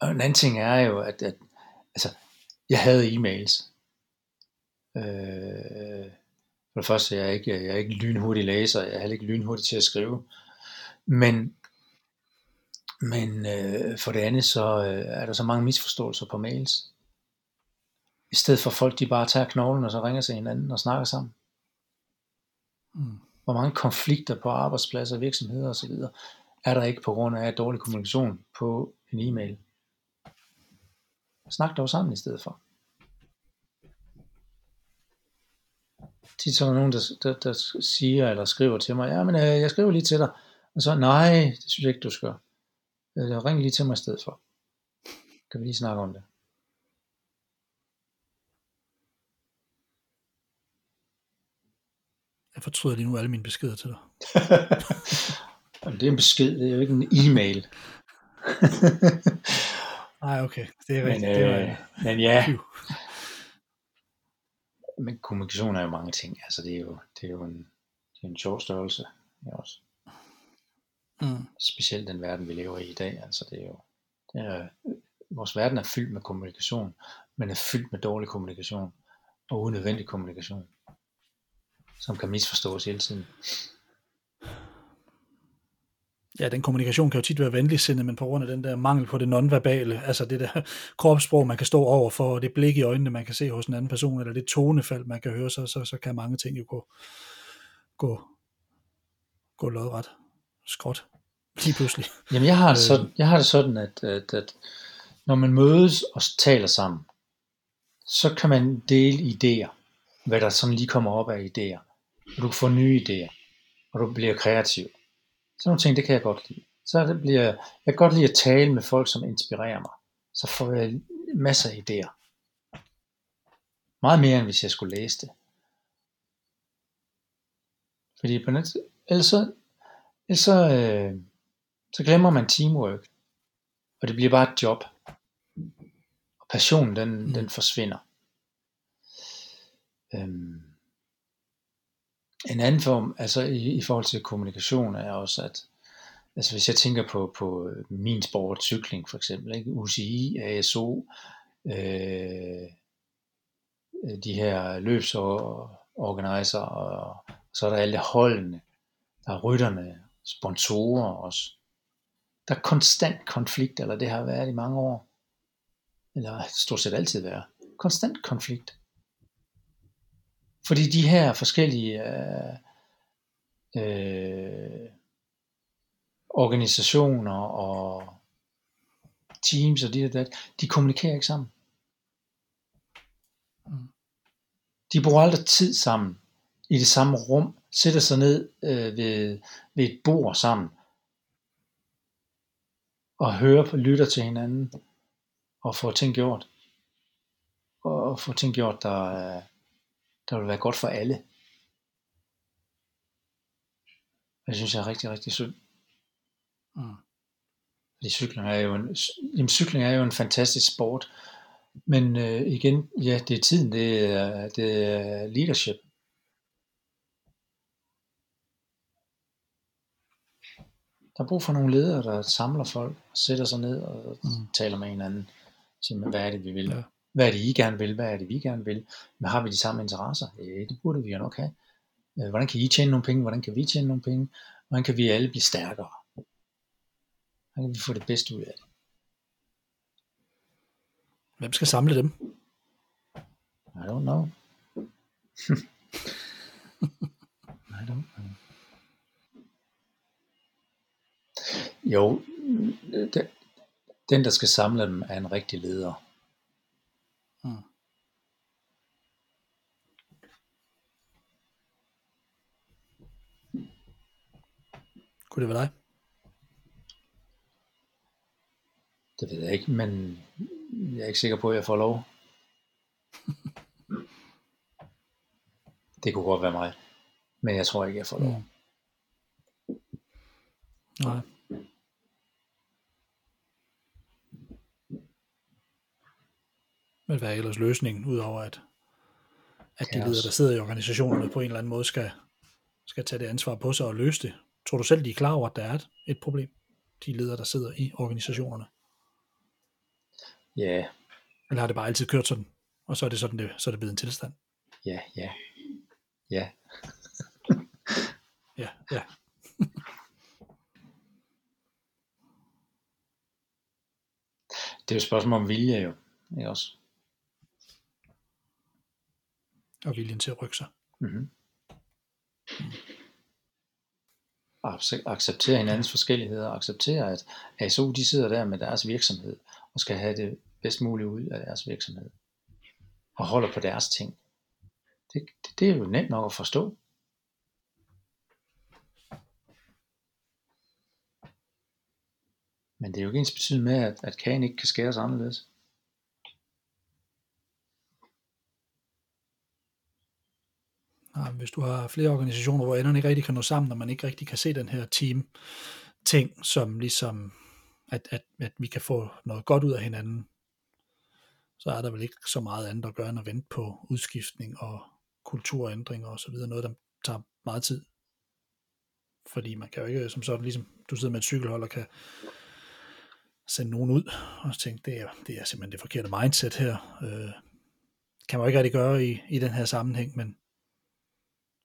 Og en anden ting er jo, at, at altså, jeg havde e-mails. Øh, for det første, jeg er ikke, jeg er ikke lynhurtig læser, jeg er heller ikke lynhurtig til at skrive. Men, men øh, for det andet, så øh, er der så mange misforståelser på mails. I stedet for folk, de bare tager knoglen, og så ringer til hinanden og snakker sammen. Mm. Hvor mange konflikter på arbejdspladser, virksomheder osv., er der ikke på grund af dårlig kommunikation på en e-mail. Snak dog sammen i stedet for. Tid så er nogen, der, der, der siger eller skriver til mig, ja, men øh, jeg skriver lige til dig. Og så, nej, det synes jeg ikke, du skal. Øh, ring lige til mig i stedet for. Kan vi lige snakke om det. Jeg fortryder lige nu alle mine beskeder til dig. Det er en besked, det er jo ikke en e-mail. Nej, okay, det er rigtigt. Men, øh, det er men ja, men kommunikation er jo mange ting. Altså det er jo, det er jo en, det er en sjov størrelse også. Mm. Specielt den verden vi lever i i dag. Altså det er jo, det er, vores verden er fyldt med kommunikation, men er fyldt med dårlig kommunikation og unødvendig kommunikation, som kan misforstås hele tiden. Ja, den kommunikation kan jo tit være venligsindet, men på grund af den der mangel på det nonverbale, altså det der kropssprog, man kan stå over for, det blik i øjnene, man kan se hos en anden person, eller det tonefald, man kan høre, så, så, så kan mange ting jo gå, gå, gå lodret, skråt, lige pludselig. Jamen jeg har det sådan, jeg har det sådan at, at, at når man mødes og taler sammen, så kan man dele idéer, hvad der sådan lige kommer op af idéer, og du får nye idéer, og du bliver kreativ. Sådan nogle ting, det kan jeg godt lide. Så det bliver, jeg kan godt lide at tale med folk, som inspirerer mig. Så får jeg masser af idéer. Meget mere, end hvis jeg skulle læse det. Fordi på net, ellers, så, ellers så, øh, så glemmer man teamwork, og det bliver bare et job. Og passionen, den, mm. den forsvinder. Øhm. En anden form, altså i, i forhold til kommunikation, er også, at altså hvis jeg tænker på, på min sport, cykling for eksempel, ikke? U C I, A S O, øh, de her løbsorganiser, og så er der alle holdene, der er rytterne, sponsorer også. Der er konstant konflikt, eller det har været i mange år, eller stort set altid været, konstant konflikt. Fordi de her forskellige øh, øh, organisationer og teams og det der, de kommunikerer ikke sammen. De bruger aldrig tid sammen i det samme rum, sætter sig ned øh, ved, ved et bord sammen og hører og lytter til hinanden og får ting gjort. Og får ting gjort, der øh, der vil være godt for alle. Det synes jeg er rigtig, rigtig synd. Mm. Fordi cykling er jo en, jamen, cykling er jo en fantastisk sport. Men øh, igen, ja, det er tiden, det er, det er leadership. Der er brug for nogle ledere, der samler folk, sætter sig ned og mm. taler med hinanden. Siger, hvad er det, vi vil? Ja. Hvad er det, I gerne vil? Hvad er det, vi gerne vil? Men har vi de samme interesser? Øh, det burde vi jo nok have. Øh, hvordan kan I tjene nogle penge? Hvordan kan vi tjene nogle penge? Hvordan kan vi alle blive stærkere? Hvordan kan vi få det bedste ud af det? Hvem skal samle dem? I don't know. I don't know. Jo, den, der skal samle dem, er en rigtig leder. Hmm. Kunne det være dig? Det ved jeg ikke, men jeg er ikke sikker på, at jeg får lov. Det kunne godt være mig, men jeg tror ikke, jeg får lov. Nej. Men hvad er ellers løsningen, udover at, at de ledere, der sidder i organisationerne, på en eller anden måde skal, skal tage det ansvar på sig og løse det? Tror du selv, de er klar over, at der er et, et problem? De ledere, der sidder i organisationerne? Ja. Yeah. Eller har det bare altid kørt sådan, og så er det sådan, det, så er det blevet en tilstand? Ja, ja. Ja. Ja, ja. Det er jo et spørgsmål om vilje jo, ikke også? Og viljen til at rykke sig. Mm-hmm. Acceptere hinandens forskelligheder, acceptere at A S O, de sidder der med deres virksomhed, og skal have det bedst muligt ud af deres virksomhed, og holder på deres ting. Det, det, det er jo nemt nok at forstå. Men det er jo ikke ens betydende med, at, at kagen ikke kan skæres anderledes. Hvis du har flere organisationer, hvor enderne ikke rigtig kan nå sammen, og man ikke rigtig kan se den her team-ting, som ligesom, at, at, at vi kan få noget godt ud af hinanden, så er der vel ikke så meget andet at gøre, end at vente på udskiftning og kulturændringer og så videre. Noget, der tager meget tid. Fordi man kan jo ikke, som sådan, ligesom du sidder med et cykelhold og kan sende nogen ud og tænke, det er, det er simpelthen det forkerte mindset her. Øh, kan man jo ikke rigtig gøre i, i den her sammenhæng, men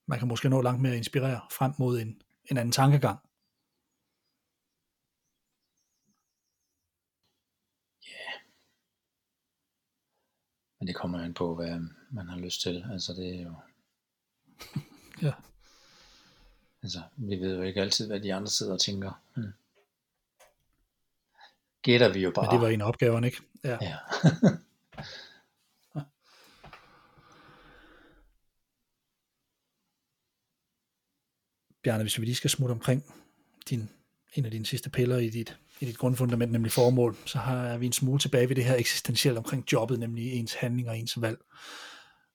man kan måske nå langt mere at inspirere frem mod en, en anden tankegang. Ja. Yeah. Men det kommer an på, hvad man har lyst til. Altså det er jo... ja. Altså, vi ved jo ikke altid, hvad de andre sidder og tænker. Hmm. Gætter vi jo bare. Men det var en af opgaverne, ikke? Ja. Ja. Bjarne, hvis vi lige skal smutte omkring din, en af dine sidste piller i dit, i dit grundfundament, nemlig formål, så har vi en smule tilbage ved det her eksistentielt omkring jobbet, nemlig ens handling og ens valg.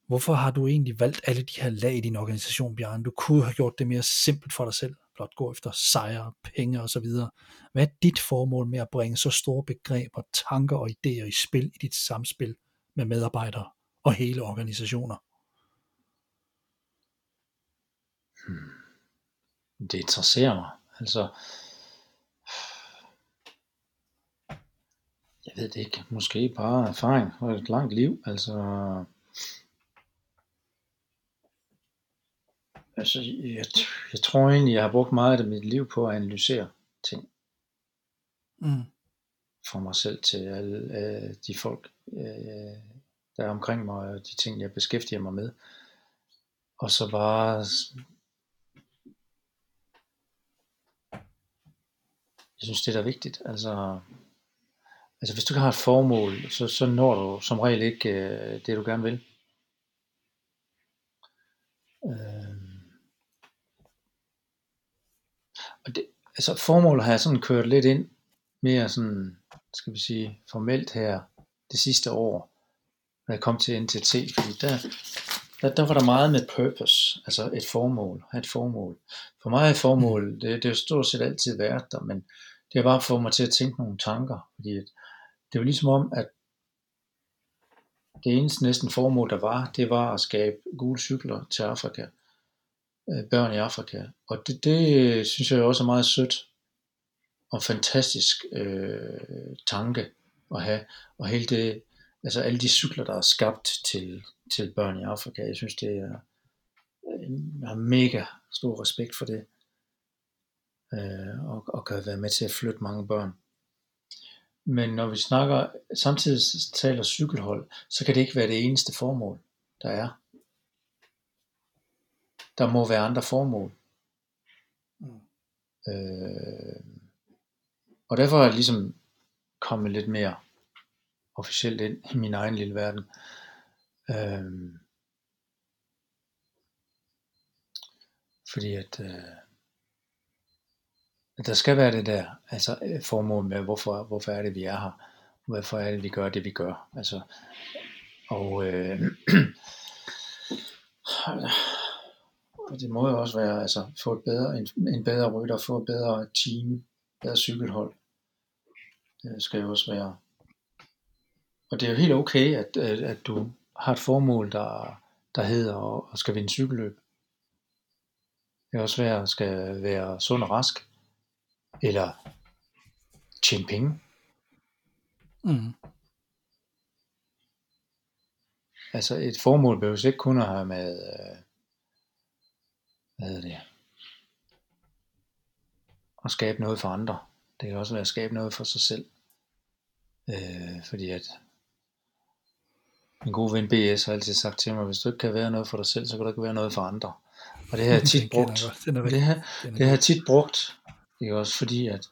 Hvorfor har du egentlig valgt alle de her lag i din organisation, Bjarne? Du kunne have gjort det mere simpelt for dig selv. Blot gå efter sejre, penge og så videre. Hvad er dit formål med at bringe så store begreber, tanker og idéer i spil i dit samspil med medarbejdere og hele organisationer? Hmm. Det interesserer mig. Altså, jeg ved det ikke. Måske bare erfaring og et langt liv. Altså, altså jeg, jeg tror egentlig, jeg har brugt meget af mit liv på at analysere ting. Mm. For mig selv, til alle de folk, der er omkring mig, og de ting, jeg beskæftiger mig med. Og så bare... Jeg synes, det er da vigtigt. Altså, altså hvis du ikke har et formål, så, så når du som regel ikke øh, det, du gerne vil. Øh. Og det, altså formål har jeg sådan kørt lidt ind mere sådan, skal vi sige, formelt her det sidste år, når jeg kom til N T T, fordi der, der, der var der meget med purpose, altså et formål, have et formål. For mig er formål, det har stort set altid været der, men det har bare fået mig til at tænke nogle tanker, fordi det var ligesom om, at det eneste næsten formål, der var, det var at skabe gule cykler til Afrika, børn i Afrika, og det, det synes jeg også er meget sødt, og fantastisk øh, tanke at have, og hele det, altså alle de cykler, der er skabt til, til børn i Afrika, jeg synes det er, jeg har mega stor respekt for det, øh, og, og kan være med til at flytte mange børn. Men når vi snakker, samtidig taler cykelhold, så kan det ikke være det eneste formål, der er. Der må være andre formål. Mm. Øh, og derfor er jeg ligesom kommet lidt mere officielt ind i min egen lille verden. Øh, fordi at, øh, at der skal være det der, altså formål med, hvorfor, hvorfor er det, vi er her? Hvorfor er det, vi gør det, vi gør? Altså, og øh, det må jo også være, altså få et bedre, en, en bedre rytter, få et bedre team, bedre cykelhold. Det skal jo også være. Og det er jo helt okay, at, at, at du har et formål, der, der hedder at skal vinde cykelløb. Det kan også være, at skal være sund og rask, eller tjene penge. Mm. Altså et formål behøves ikke kun at have med, hvad hedder det, at skabe noget for andre. Det kan også være at skabe noget for sig selv. Øh, fordi at en god ven B S har altid sagt til mig, hvis du ikke kan være noget for dig selv, så kan du ikke være noget for andre. Og det har jeg tit brugt. Det har, det har jeg tit brugt. Det er også fordi, at,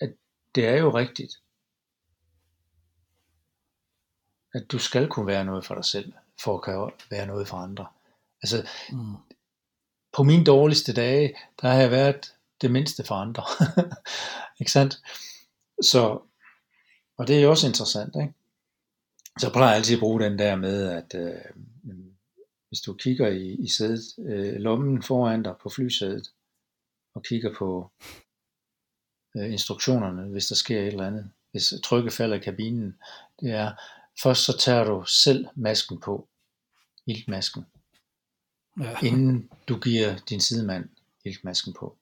at det er jo rigtigt, at du skal kunne være noget for dig selv, for at kunne være noget for andre. Altså, mm. på mine dårligste dage, der har jeg været det mindste for andre. Ikke sandt? Så, og det er jo også interessant, ikke? Så jeg plejer altid at bruge den der med, at øh, hvis du kigger i, i sædet, øh, lommen foran dig på flysædet, og kigger på øh, instruktionerne, hvis der sker et eller andet, hvis trykket falder i kabinen, det er, først så tager du selv masken på, iltmasken, ja. Inden du giver din sidemand iltmasken på.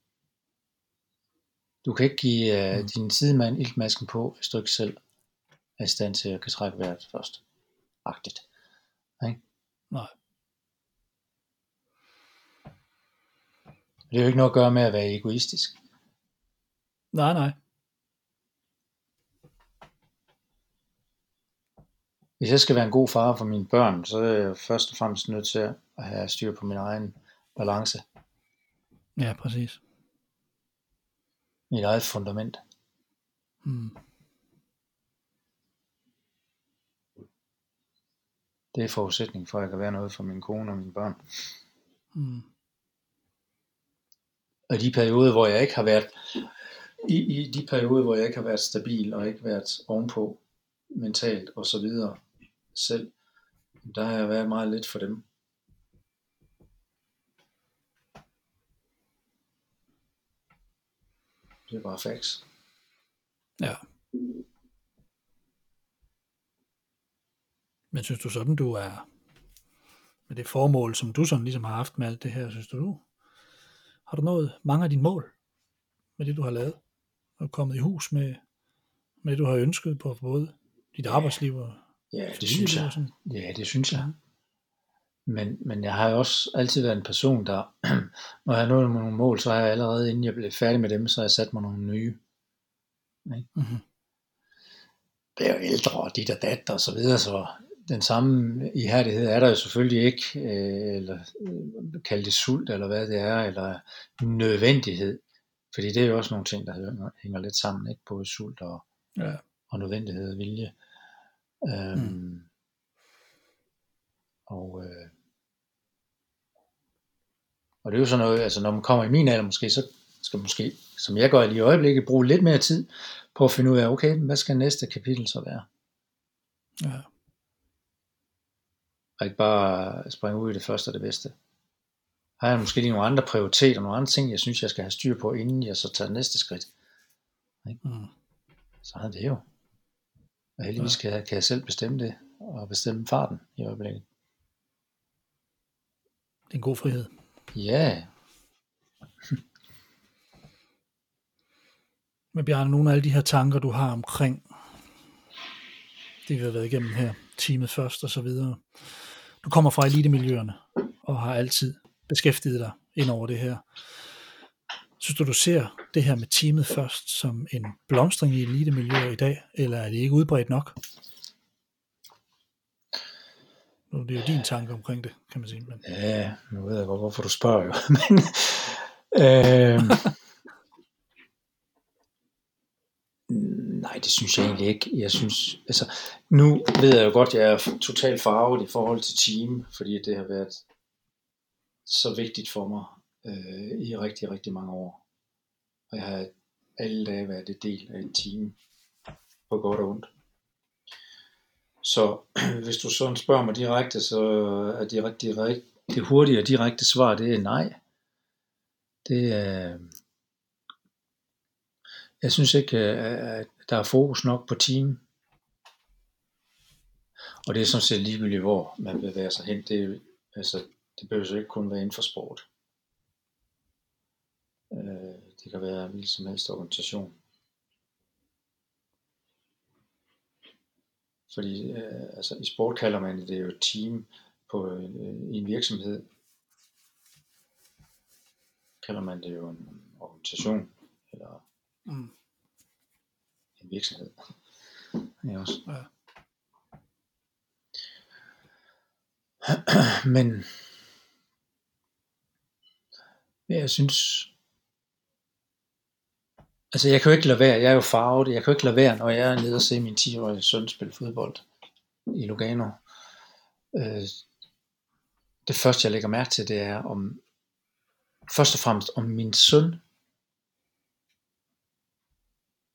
Du kan ikke give øh, mm. din sidemand iltmasken på, hvis du ikke selv er i stand til at kan trække vejret først. Agtigt. Okay? Nej. Det er jo ikke noget at gøre med at være egoistisk. Nej, nej. Hvis jeg skal være en god far for mine børn, så er jeg først og fremmest nødt til at have styr på min egen balance. Ja, præcis. Mit eget fundament. Hmm. Det er forudsætning for, at jeg kan være noget for min kone og mine børn. Hmm. Og de perioder, hvor jeg ikke har været i, i de perioder, hvor jeg ikke har været stabil og ikke været ovenpå mentalt og så videre selv, der har jeg været meget lidt for dem. Det er bare facts. Ja. Men synes du sådan, du er med det formål, som du sådan ligesom har haft med alt det her, synes du, du har du nået mange af dine mål med det, du har lavet? Og kommet i hus med, med det, du har ønsket på både dit arbejdsliv og... Ja, det synes jeg. Ja, det synes jeg. Men, men jeg har jo også altid været en person, der, når jeg nåede nogle mål, så har jeg allerede, inden jeg blev færdig med dem, så har jeg sat mig nogle nye. Mm-hmm. Det er jo ældre, og dit og dat, og så videre, så den samme ihærdighed er der jo selvfølgelig ikke, eller kalde det sult, eller hvad det er, eller nødvendighed. Fordi det er jo også nogle ting, der hænger lidt sammen, ikke? Både sult og, ja. og nødvendighed og vilje. Øhm, mm. og, øh, og det er jo sådan noget, altså når man kommer i min alder måske, så skal man måske, som jeg gør lige i øjeblikket, bruge lidt mere tid på at finde ud af, okay, hvad skal næste kapitel så være? Ja. Og ikke bare springe ud i det første og det bedste. Har jeg måske lige nogle andre prioriteter, nogle andre ting, jeg synes, jeg skal have styr på, inden jeg så tager næste skridt. Mm. Så er det jo. Og heldigvis kan jeg, kan jeg selv bestemme det, og bestemme farten i øjeblikket. Det er en god frihed. Ja. Men Bjarne, nogle af alle de her tanker, du har omkring, det vi har været igennem her, teamet først og så videre. Du kommer fra elitemiljøerne, og har altid beskæftiget dig ind over det her. Synes du, du ser det her med teamet først som en blomstring i elitemiljøet i dag, eller er det ikke udbredt nok? Nu, det er jo din tanke omkring det, kan man sige. Men... Ja, nu ved jeg godt, hvorfor du spørger jo. Men, øh... Nej, det synes jeg egentlig ikke. Jeg synes, altså, nu ved jeg jo godt, at jeg er totalt farvet i forhold til team, fordi det har været så vigtigt for mig øh, i rigtig, rigtig mange år. Og jeg har alle dage været en del af et team, på godt og ondt. Så hvis du sådan spørger mig direkte, så er de rigtig, rigtig, det hurtige og direkte svar, det er nej. Det er... Øh, jeg synes ikke, at der er fokus nok på team. Og det er sådan set ligegyldigt, hvor man bevæger sig hen. Det er, altså... Det behøver så ikke kun være inden for sport. Det kan være hvilken som helst organisation. Fordi altså, i sport kalder man det, det er jo team på en, en virksomhed. Kalder man det jo en organisation eller mm. en virksomhed. Ja, også. Ja. Men jeg synes, altså jeg kan jo ikke lade være, jeg er jo farvet, jeg kan jo ikke lade være, når jeg er nede og se min ti-årige søn spille fodbold i Lugano. Øh, det første jeg lægger mærke til, det er om, først og fremmest om min søn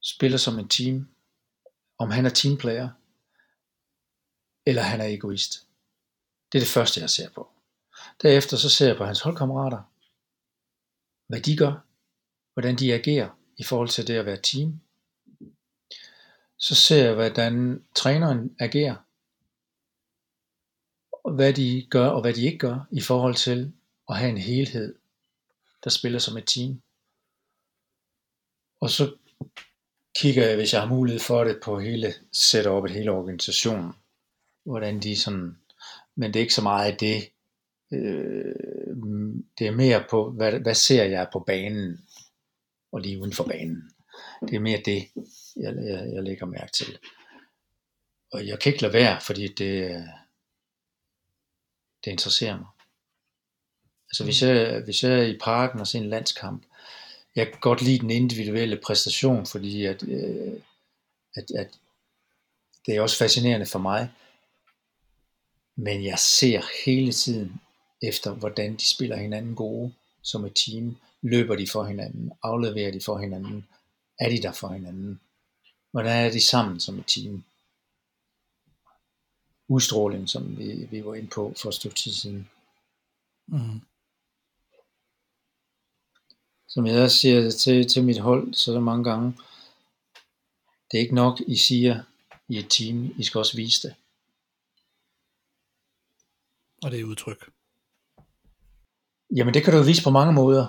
spiller som en team, om han er teamplayer, eller han er egoist. Det er det første jeg ser på. Derefter så ser jeg på hans holdkammerater, hvad de gør, hvordan de agerer i forhold til det at være team. Så ser jeg, hvordan træneren agerer, og hvad de gør og hvad de ikke gør i forhold til at have en helhed, der spiller som et team. Og så kigger jeg, hvis jeg har mulighed for det, på hele setupet, hele organisationen, hvordan de sådan, men det er ikke så meget af det, det er mere på, hvad, hvad ser jeg på banen og lige uden for banen. Det er mere det, jeg, jeg, jeg lægger mærke til. Og jeg kan ikke lade være, fordi det, det interesserer mig. Altså hvis jeg, hvis jeg er i parken og ser en landskamp, jeg kan godt lide den individuelle præstation, fordi at, at, at det er også fascinerende for mig. Men jeg ser hele tiden efter hvordan de spiller hinanden gode som et team, løber de for hinanden, afleverer de for hinanden, er de der for hinanden, hvordan er de sammen som et team. udstråling, som vi, vi var inde på for et stykke tid siden. Mm. Som jeg også siger til, til mit hold, så er der mange gange, det er ikke nok, I siger i et team, I skal også vise det. Og det er udtryk. Jamen det kan du vise på mange måder.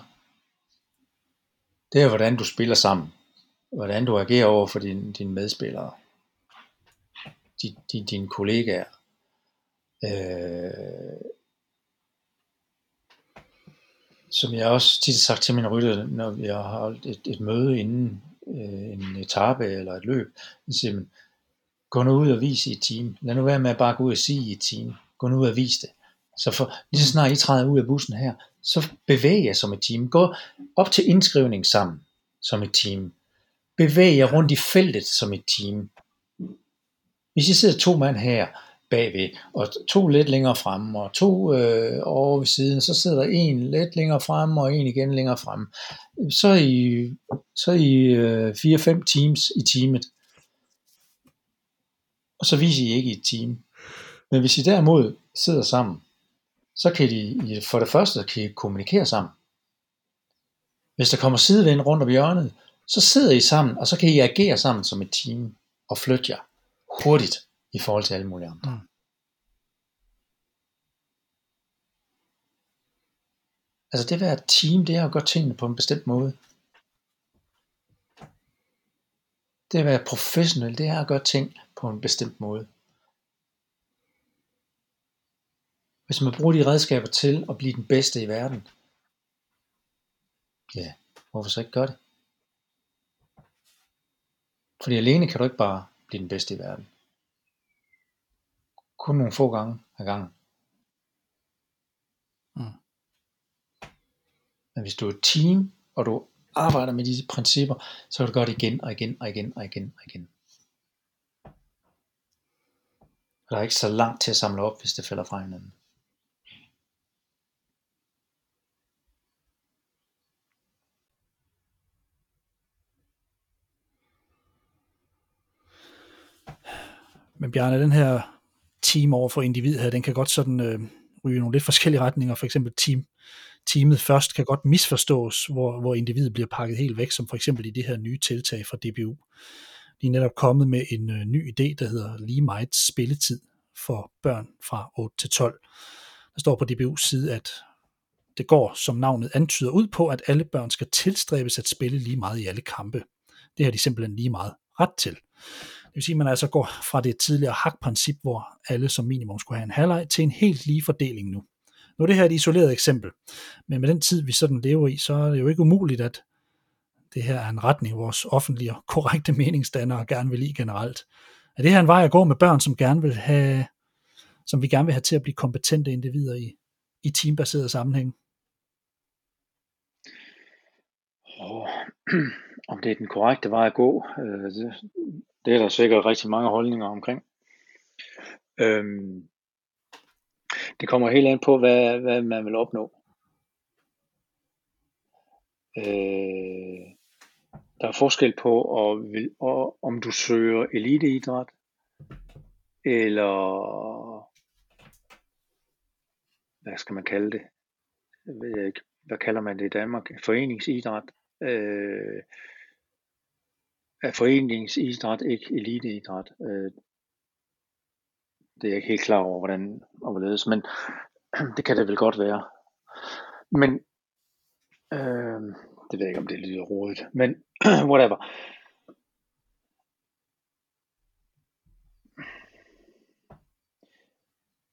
Det er hvordan du spiller sammen, hvordan du agerer over for dine, dine medspillere, din, din, dine kollegaer. Øh, som jeg også tit har sagt til mine rytter, når vi har holdt et, et møde inden øh, en etape eller et løb, så siger man, gå nu ud og vis i et team. Lad nu være med at bare gå ud og sige i et team. Gå nu ud og vis det. Så for, lige så snart I træder ud af bussen her, så bevæg jer som et team. Gå op til indskrivning sammen som et team. Bevæg jer rundt i feltet som et team. Hvis I sidder to mand her bagved, og to lidt længere fremme, og to øh, over ved siden, så sidder en lidt længere fremme, og en igen længere fremme. Så er I, så er I øh, fire-fem teams i teamet. Og så viser I ikke i et team. Men hvis I derimod sidder sammen, så kan de for det første kan I kommunikere sammen. Hvis der kommer sidevind rundt om hjørnet, så sidder I sammen, og så kan I agere sammen som et team, og flytte jer hurtigt i forhold til alle mulige andre. Mm. Altså det at være et team, det er at gøre tingene på en bestemt måde. Det at være professionel, det er at gøre ting på en bestemt måde. Hvis man bruger de redskaber til at blive den bedste i verden, ja, hvorfor så ikke gøre det? Fordi alene kan du ikke bare blive den bedste i verden. Kun nogle få gange ad gangen. Mm. Men hvis du er et team, og du arbejder med disse principper, så kan du gøre det igen og igen og igen og igen og igen. Og der er ikke så langt til at samle op, hvis det falder fra hinanden. Men Bjarne, den her team over for individ her, den kan godt sådan øh, ryge nogle lidt forskellige retninger. For eksempel team, teamet først kan godt misforstås, hvor, hvor individet bliver pakket helt væk, som for eksempel i det her nye tiltag fra D B U. De er netop kommet med en øh, ny idé, der hedder lige meget spilletid for børn fra otte til tolv. Der står på D B U's side, at det går, som navnet antyder, ud på, at alle børn skal tilstræbes at spille lige meget i alle kampe. Det har de simpelthen lige meget ret til. Det vil sige, at man altså går fra det tidligere hakprincip, hvor alle som minimum skulle have en halvleg, til en helt lige fordeling nu. Nu er det her et isoleret eksempel, men med den tid, vi sådan lever i, så er det jo ikke umuligt, at det her er en retning, vores offentlige og korrekte meningsdannere gerne vil lide generelt. Er det her en vej at gå med børn, som, gerne vil have, som vi gerne vil have til at blive kompetente individer i, i teambaserede sammenhæng? Oh, om det er den korrekte vej at gå, øh, det, det er der sikkert rigtig mange holdninger omkring. Øhm, det kommer helt an på, hvad, hvad man vil opnå. Øh, Der er forskel på, om du søger eliteidræt, eller hvad skal man kalde det? Jeg ved ikke, hvad kalder man det i Danmark? Foreningsidræt. Øh, er foreningsidræt ikke eliteidræt? Øh, det er jeg ikke helt klar over, hvordan og hvorledes, men det kan det vel godt være. Men øh, det ved jeg ikke, om det lyder rodet, men whatever.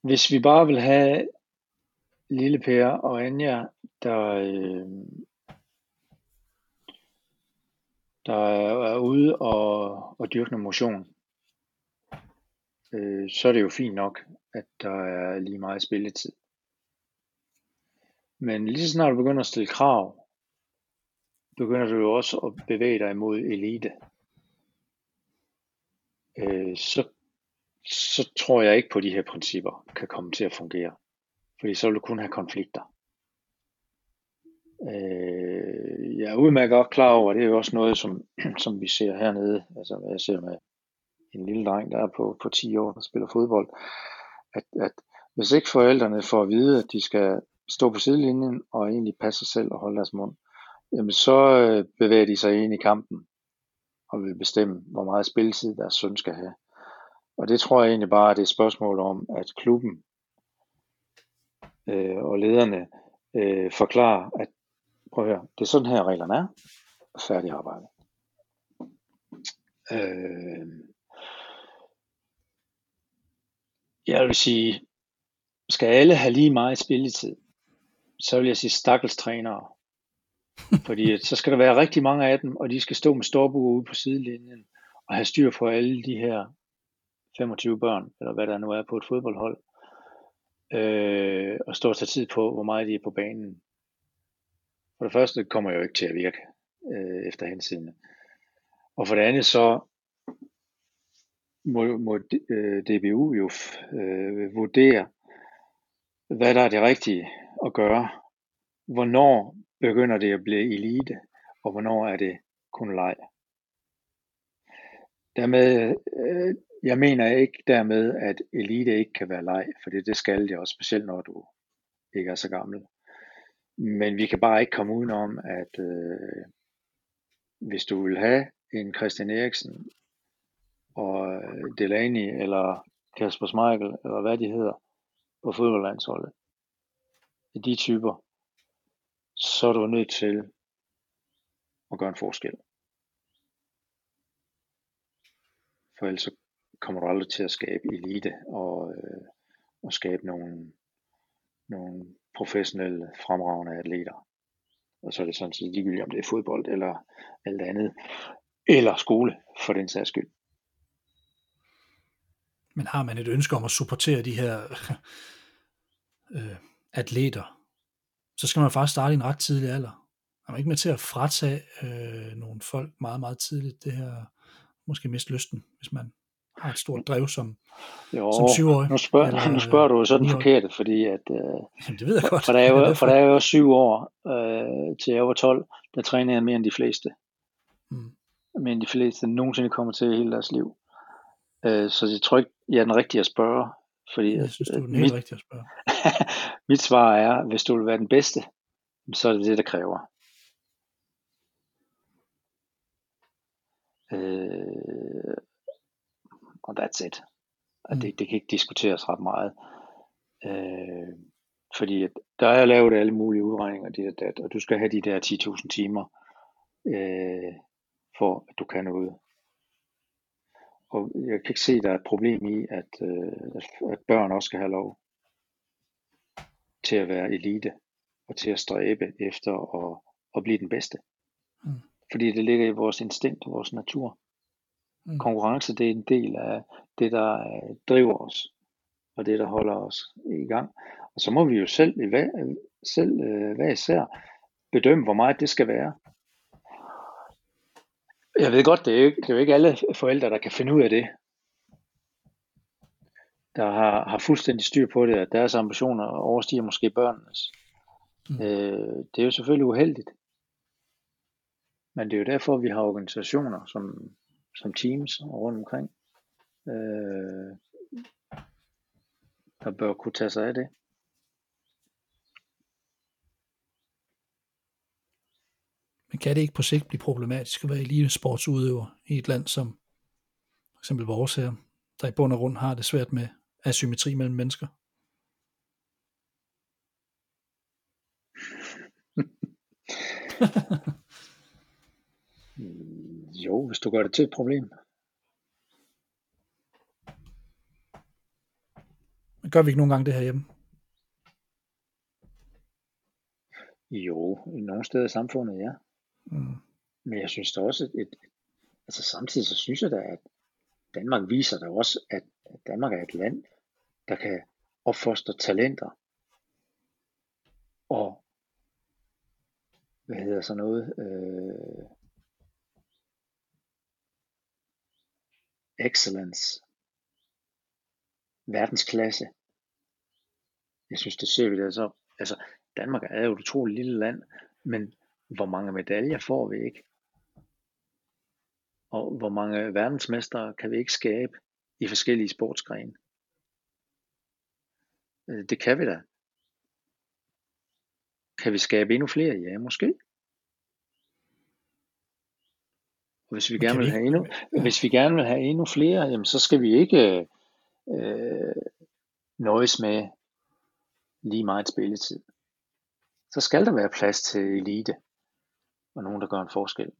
Hvis vi bare vil have lille Per og Anja, der, øh, der er ude og, og dyrker noget motion, øh, så er det jo fint nok, at der er lige meget spilletid. Men lige så snart du begynder at stille krav, begynder du jo også at bevæge dig imod elite. Øh, så, så tror jeg ikke på, at de her principper kan komme til at fungere. Fordi så vil du kun have konflikter. Øh, jeg er udmærket godt klar over, det er jo også noget, som, som vi ser hernede. Altså hvad jeg ser med en lille dreng, der er på, på ti år, der spiller fodbold, at, at hvis ikke forældrene får at vide, at de skal stå på sidelinjen og egentlig passe sig selv og holde deres mund, jamen så bevæger de sig ind i kampen og vil bestemme, hvor meget spilletid deres søn skal have. Og det tror jeg egentlig bare, at det er et spørgsmål om, at klubben øh, og lederne øh, forklarer, at prøv at høre, det er sådan her reglerne er, og færdig arbejde. Øh, jeg vil sige, skal alle have lige meget spilletid, så vil jeg sige stakkels trænere. Fordi så skal der være rigtig mange af dem, og de skal stå med storbuer ude på sidelinjen og have styr på alle de her femogtyve børn, eller hvad der nu er på et fodboldhold, øh, og stå og tage tid på, hvor meget de er på banen. For det første kommer jeg jo ikke til at virke øh, efter henseende. Og for det andet så må, må øh, D B U jo øh, vurdere, hvad der er det rigtige at gøre. Hvornår begynder det at blive elite, og hvornår er det kun leg. Dermed, øh, jeg mener ikke dermed, at elite ikke kan være leg, for det, det skal det også, specielt når du ikke er så gammel. Men vi kan bare ikke komme udenom, at øh, hvis du vil have en Christian Eriksen og Delaney eller Kasper Schmeichel, eller hvad de hedder, på fodboldlandsholdet, de typer, så er du nødt til at gøre en forskel. For ellers så kommer du aldrig til at skabe elite og, øh, og skabe nogle, nogle professionelle fremragende atleter. Og så er det sådan set ligegyldigt, om det er fodbold eller alt andet. Eller skole, for den sags skyld. Men har man et ønske om at supportere de her øh, atleter, så skal man faktisk starte i en ret tidlig alder. Er man ikke med til at fratage øh, nogle folk meget, meget tidligt det her, måske miste lysten, hvis man har et stort drev som, jo, som syvårig? Nu spørger, eller, nu spørger du jo sådan forkert, fordi at øh, jamen, det ved jeg godt. For da jeg var, for da jeg var syv år øh, til jeg var tolv, der trænede jeg mere end de fleste. Mm. Mere end de fleste nogensinde kommer til i hele deres liv. Øh, så jeg tror ikke, jeg er den rigtige at spørge. Fordi jeg synes, du er den helt rigtige at spørge. Mit svar er, hvis du vil være den bedste, så er det det, der kræver. Øh, og that's it. Og det, det kan ikke diskuteres ret meget. Øh, fordi der er lavet alle mulige udregninger, dit og, dat, og du skal have de der ti tusind timer, øh, for at du kan noget. Og jeg kan ikke se, at der er et problem i, at, øh, at børn også skal have lov til at være elite, og til at stræbe efter at, at blive den bedste. Mm. Fordi det ligger i vores instinkt, vores natur. Mm. Konkurrence, det er en del af det, der driver os, og det, der holder os i gang. Og så må vi jo selv, selv hvad især, bedømme, hvor meget det skal være. Jeg ved godt, det er, jo ikke, det er jo ikke alle forældre, der kan finde ud af det. Der har, har fuldstændig styr på det, at deres ambitioner overstiger måske børnenes. Mm. Øh, det er jo selvfølgelig uheldigt. Men det er jo derfor, vi har organisationer som, som teams rundt omkring, øh, der bør kunne tage sig af det. Men kan det ikke på sigt blive problematisk at være elitesportsudøver i et land som for eksempel vores her, der i bund og grund har det svært med asymmetri mellem mennesker? Jo, hvis du gør det til et problem. Men gør vi ikke nogen gange det herhjemme? Jo, i nogle steder i samfundet, ja. Mm. Men jeg synes da også et, et, altså samtidig så synes jeg da, at Danmark viser da også, at Danmark er et land, der kan opfostre talenter og hvad hedder så noget øh, excellence, verdensklasse. Jeg synes det ser vi da så, altså Danmark er jo et utroligt lille land, men hvor mange medaljer får vi ikke? og hvor mange verdensmestre kan vi ikke skabe i forskellige sportsgrene. Det kan vi da. Kan vi skabe endnu flere? Ja, måske. Og hvis vi gerne vil have endnu, hvis vi gerne vil have endnu flere, jamen så skal vi ikke øh, nøjes med lige meget spilletid. Så skal der være plads til elite og nogen, der gør en forskel.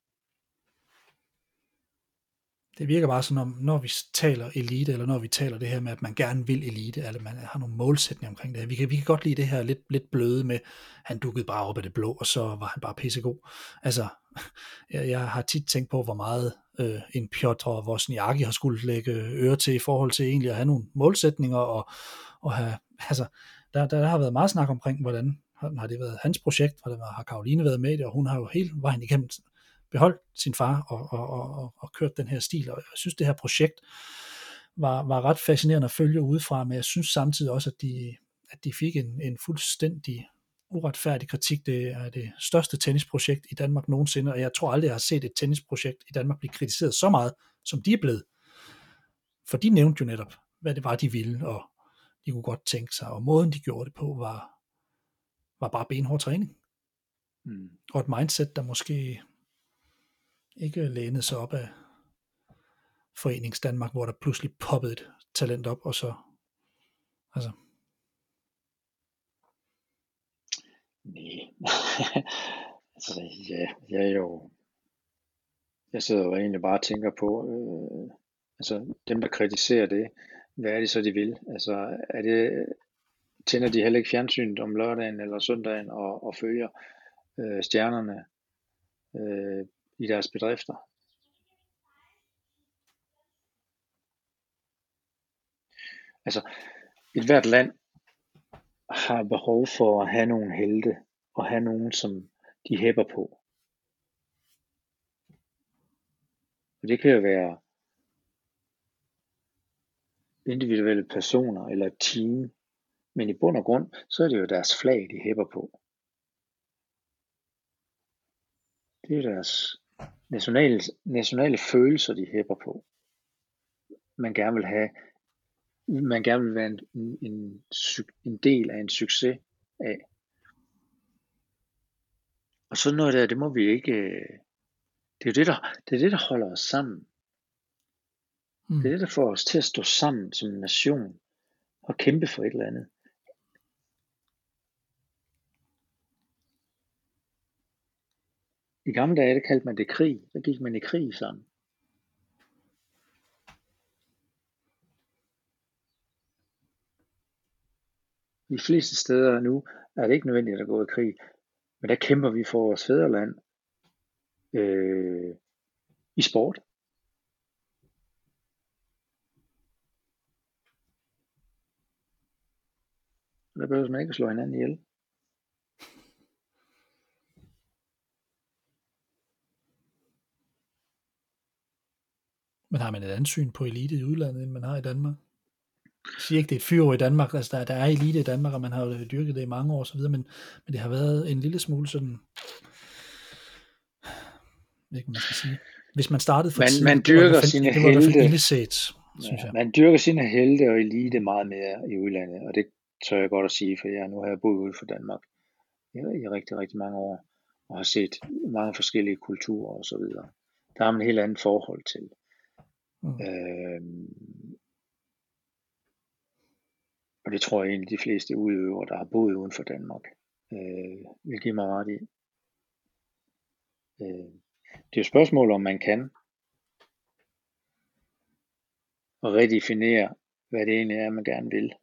Det virker bare sådan, om, når vi taler elite, eller når vi taler det her med, at man gerne vil elite, eller man har nogle målsætninger omkring det her. Vi kan, vi kan godt lide det her lidt, lidt bløde med, han dukkede bare op af det blå, og så var han bare pissegod. Altså, jeg, jeg har tit tænkt på, hvor meget øh, en Piotr Vosniaki har skulle lægge øre til, i forhold til egentlig at have nogle målsætninger, og, og have, altså, der, der, der har været meget snak omkring, hvordan har det været hans projekt, hvordan har Caroline været med i det, og hun har jo hele vejen igennem beholdt sin far og, og, og, og kørt den her stil, og jeg synes det her projekt var, var ret fascinerende at følge udefra, men jeg synes samtidig også at de, at de fik en, en fuldstændig uretfærdig kritik. Det er det største tennisprojekt i Danmark nogensinde, og jeg tror aldrig jeg har set et tennisprojekt i Danmark blive kritiseret så meget som de er blevet, for de nævnte jo netop hvad det var de ville, og de kunne godt tænke sig, og måden de gjorde det på var, var bare benhård træning mm. og et mindset der måske ikke lænede sig op af Forenings Danmark, hvor der pludselig poppede et talent op, og så altså nej. altså ja, jeg er jo jeg sidder jo egentlig bare og tænker på øh, altså dem der kritiserer det, hvad er det så de vil? Altså er det, tænder de heller ikke fjernsynet om lørdagen eller søndagen og, og følger øh, stjernerne øh, i deres bedrifter. Altså, et hvert land har behov for at have nogle helte, og have nogen, som de hæpper på. Og det kan jo være individuelle personer, eller et team, men i bund og grund, så er det jo deres flag, de hæpper på. Det er deres nationale, nationale følelser, de hæpper på. Man gerne vil have, man gerne vil være en, en, en del af en succes af. Og sådan noget der, det må vi ikke, det er det, der, det er det, der holder os sammen. Mm. Det er det, der får os til at stå sammen som en nation og kæmpe for et eller andet. I gamle dage, der kaldte man det krig. Der gik man i krig sammen. De fleste steder nu er det ikke nødvendigt at gå i krig. Men der kæmper vi for vores fædreland øh, i sport. Der behøver man ikke at slå hinanden ihjel. Men har man et andet syn på elite i udlandet, end man har i Danmark? Jeg siger ikke, det er fyre i Danmark, altså der, der er elite i Danmark, og man har jo dyrket det i mange år og så videre, men, men det har været en lille smule sådan, jeg ved ikke, man skal sige. Hvis man startede for man, tidligt, man dyrker det var det, sine det var det for ildeset, synes ja, jeg. Man dyrker sine helte og elite meget mere i udlandet, og det tør jeg godt at sige, for jeg nu har jeg boet ude for Danmark i, i rigtig, rigtig mange år, og har set mange forskellige kulturer og så videre. Der har man et helt andet forhold til. Mm. Øhm, og det tror jeg egentlig de fleste udøvere der har boet uden for Danmark øh, vil give mig ret i. øh, det er jo et spørgsmål om man kan og redefinere hvad det egentlig er man gerne vil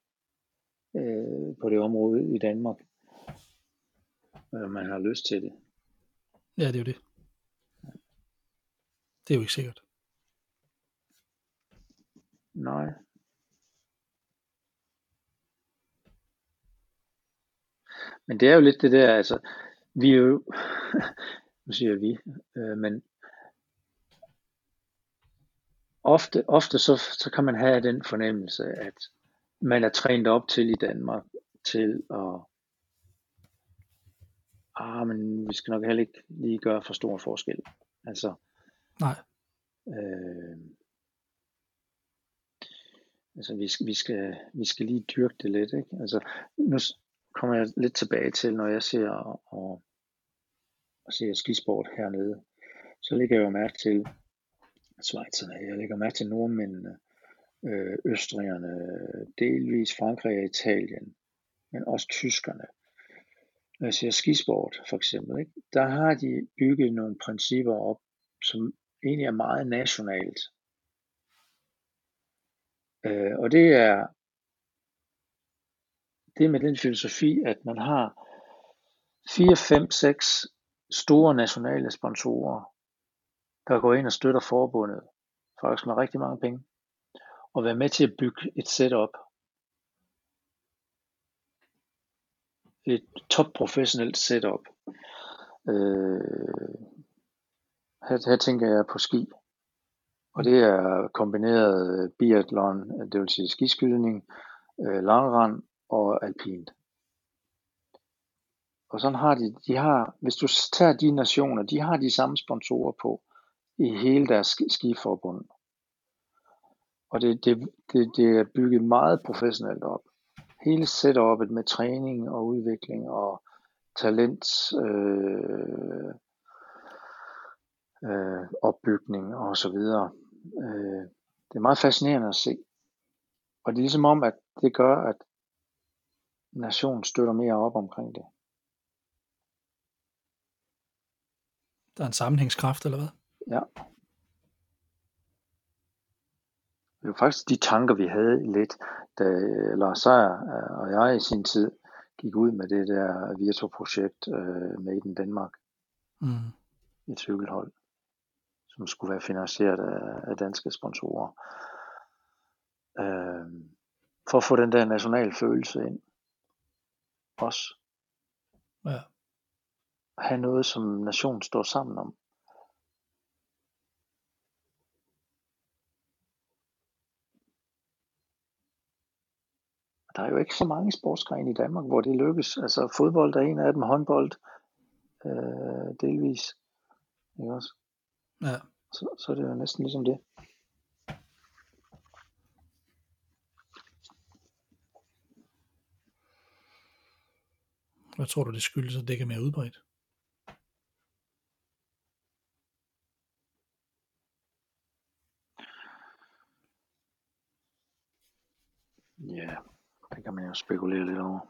øh, på det område i Danmark, og man har lyst til det. Ja, det er jo det det er jo ikke sikkert. Nej. Men det er jo lidt det der, altså, vi er jo, nu siger vi, øh, men ofte, ofte så, så kan man have den fornemmelse, at man er trænet op til i Danmark, til at, ah, men vi skal nok heller ikke lige gøre for stor forskel. Altså, nej. Øh, altså vi skal, vi, skal, vi skal lige dyrke det lidt, ikke? Altså, nu kommer jeg lidt tilbage til, når jeg ser og, og ser skisport hernede, så lægger jeg jo mærke til Schweizerne, jeg lægger mærke til nordmændene, øh, østrigerne, delvis Frankrig og Italien, men også tyskerne. Når jeg ser skisport for eksempel, ikke? Der har de bygget nogle principper op, som egentlig er meget nationalt. Øh, og det er det er med den filosofi, at man har fire, fem, seks store nationale sponsorer, der går ind og støtter forbundet, faktisk med rigtig mange penge, og være med til at bygge et setup. Et topprofessionelt setup. Øh, her, her tænker jeg på ski. Og det er kombineret biathlon, det vil sige skiskydning, øh, langrand og alpint. Og sådan har de, de har, hvis du tager de nationer, de har de samme sponsorer på i hele deres skiforbund. Og det, det, det, det er bygget meget professionelt op. Hele setupet med træning og udvikling og talent øh, øh, opbygning og så videre. Øh, det er meget fascinerende at se. Og det er ligesom om, at det gør, at nationen støtter mere op omkring det. Der er en sammenhængskraft, eller hvad? Ja. Det var faktisk de tanker, vi havde lidt, da Lars Seier og jeg i sin tid gik ud med det der Virtu-projekt uh, Made in Denmark. Mm. Et cykelhold, som skulle være finansieret af, af danske sponsorer. Uh, for at få den der nationale følelse ind. Også. Ja. Have noget, som nationen står sammen om. Der er jo ikke så mange sportsgrene i Danmark, hvor det lykkes. Altså fodbold er en af dem, håndbold øh, delvis. Ikke også? Ja. Så, så er det jo næsten ligesom det. Hvad tror du, det skyldes, at det ikke er mere udbredt? Ja. Yeah. Det kan man jo spekulere lidt over.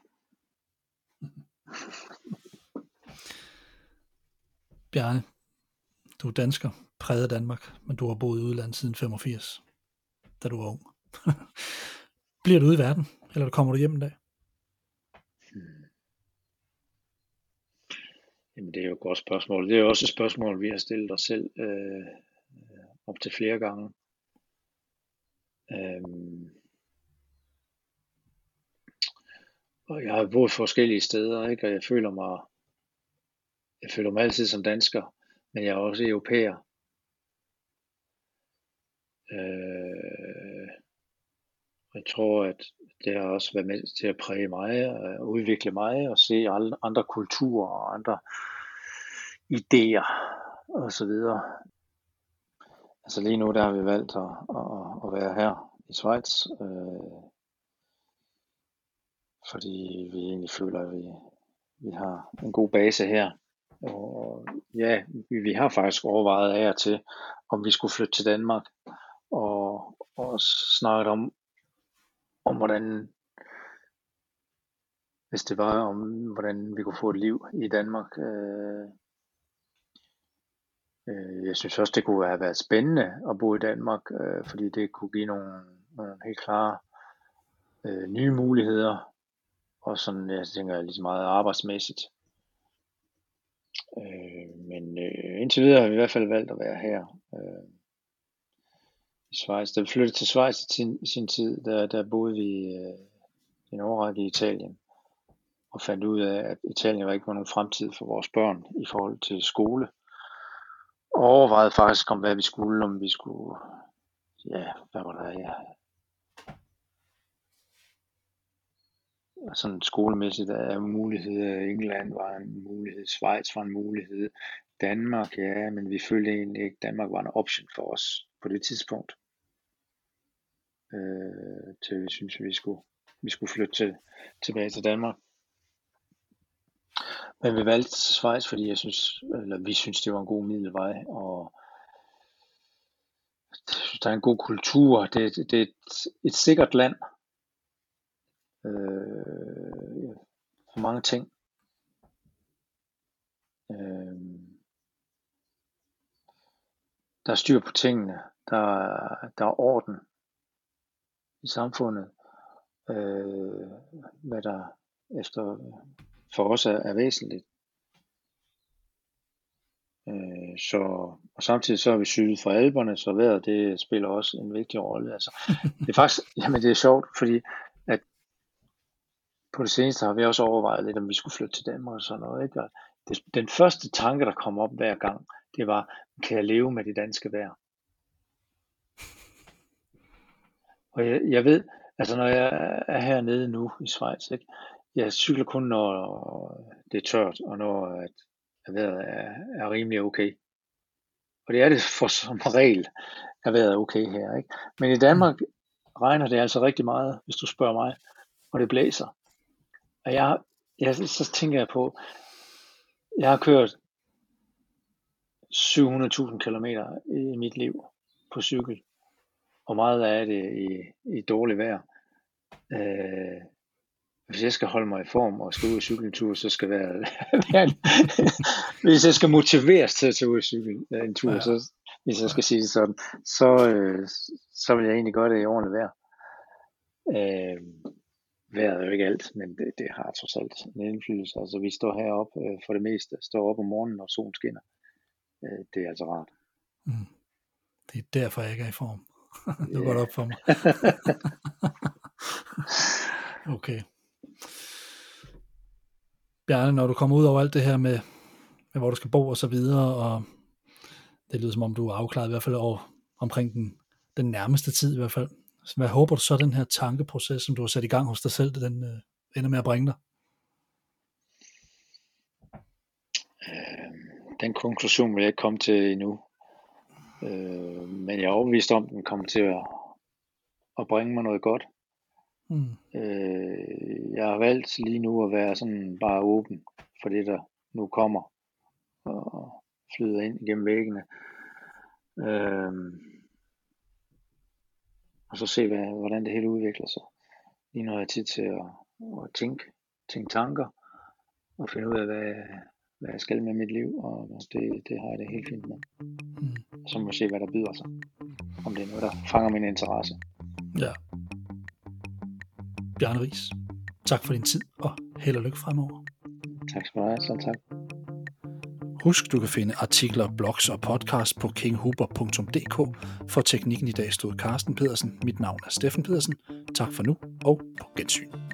Mm-hmm. Bjarne, du er dansker, præget af Danmark, men du har boet i udlandet siden femogfirs, da du var ung. Bliver du ude i verden, eller kommer du hjem en dag? Hmm. Jamen, det er jo et godt spørgsmål. Det er jo også et spørgsmål, vi har stillet os selv øh, op til flere gange. Øh, Og jeg har boet forskellige steder, ikke? Og jeg føler mig, jeg føler mig altid som dansker, men jeg er også europæer. Øh, jeg tror, at det har også været med til at præge mig og udvikle mig og se andre kulturer og andre idéer og så videre. Altså lige nu der har vi valgt at, at, at være her i Schweiz. Øh, fordi vi egentlig føler, at vi, vi har en god base her. Og ja, vi, vi har faktisk overvejet af og til, om vi skulle flytte til Danmark, og, og snakket om, om hvordan, hvis det var, om hvordan vi kunne få et liv i Danmark. Øh, øh, jeg synes også, det kunne have været spændende at bo i Danmark, øh, fordi det kunne give nogle, nogle helt klare øh, nye muligheder, og sådan, jeg tænker, lige så meget arbejdsmæssigt. Øh, men øh, indtil videre har vi i hvert fald valgt at være her øh, i Schweiz. Da vi flyttede til Schweiz i sin, i sin tid, der, der boede vi øh, en årrække i Italien, og fandt ud af, at Italien var ikke var nogen fremtid for vores børn i forhold til skole. Og overvejede faktisk om, hvad vi skulle, om vi skulle, ja, hvad var der, ja. Sådan skolemæssigt er mulighed, England var en mulighed, Schweiz var en mulighed, Danmark, ja, men vi følte egentlig ikke, Danmark var en option for os på det tidspunkt. Øh, til vi synes vi skulle, vi skulle flytte til, tilbage til Danmark. Men vi valgte Schweiz, fordi jeg synes, eller vi synes, det var en god middelvej, og der er en god kultur. Det, det er et, et sikkert land. Øh, for mange ting. Øh, der er styr på tingene. Der, der er orden i samfundet. Øh, hvad der efter for os er, er væsentligt. Øh, så, og samtidig så er vi syet fra Alperne, så vejret det spiller også en vigtig rolle. Altså, det er faktisk, jamen det er sjovt, fordi at på det seneste har vi også overvejet lidt, om vi skulle flytte til Danmark og sådan noget. Ikke? Det, den første tanke, der kom op hver gang, det var, kan jeg leve med det danske vejr? Og jeg, jeg ved, altså når jeg er hernede nu i Schweiz, ikke? Jeg cykler kun, når det er tørt, og når at, at vejret er, er rimelig okay. Og det er det for som regel, at vejret er okay her. Ikke? Men i Danmark regner det altså rigtig meget, hvis du spørger mig, og det blæser. Og jeg, jeg, så tænker jeg på, jeg har kørt syv hundrede tusind kilometer i mit liv på cykel, og meget af det i, i dårligt vejr. Øh, Hvis jeg skal holde mig i form og skal ud i cykeltur, så skal være hvis jeg skal motiveres til at tage ud i cykel en tur, ja. Så hvis jeg skal sige det sådan, så øh, så vil jeg egentlig godt i årene være. Øh, vejret er jo ikke alt, men det, det har trods alt en indflydelse. Altså vi står heroppe øh, for det meste, står op om morgenen og solen skinner. Øh, det er altså rart. Mm. Det er derfor jeg ikke er i form. Det går godt op for mig. Okay. Bjarne, når du kommer ud over alt det her med, med hvor du skal bo og så videre, og det lyder som om du er afklaret i hvert fald over, omkring den, den nærmeste tid i hvert fald, hvad håber du så den her tankeproces, som du har sat i gang hos dig selv, den øh, ender med at bringe dig? Øh, den konklusion vil jeg ikke komme til endnu, øh, men jeg er overbevist om, den kommer til at, at bringe mig noget godt. Mm. Øh, jeg har valgt lige nu at være sådan bare åben for det der nu kommer og flyder ind gennem væggene, øh, og så se hvad, hvordan det hele udvikler sig. Lige nu har jeg tid til at, at tænke, tænke tanker og finde ud af hvad, hvad jeg skal med mit liv, og det, det har jeg det helt fint med. Mm. Så må jeg se hvad der byder sig, om det er noget der fanger min interesse. Ja. Bjarne Riis, tak for din tid, og held og lykke fremover. Tak skal du have, så tak. Husk, du kan finde artikler, blogs og podcasts på king hooper punktum d k. For teknikken i dag stod Carsten Pedersen. Mit navn er Steffen Pedersen. Tak for nu, og på gensyn.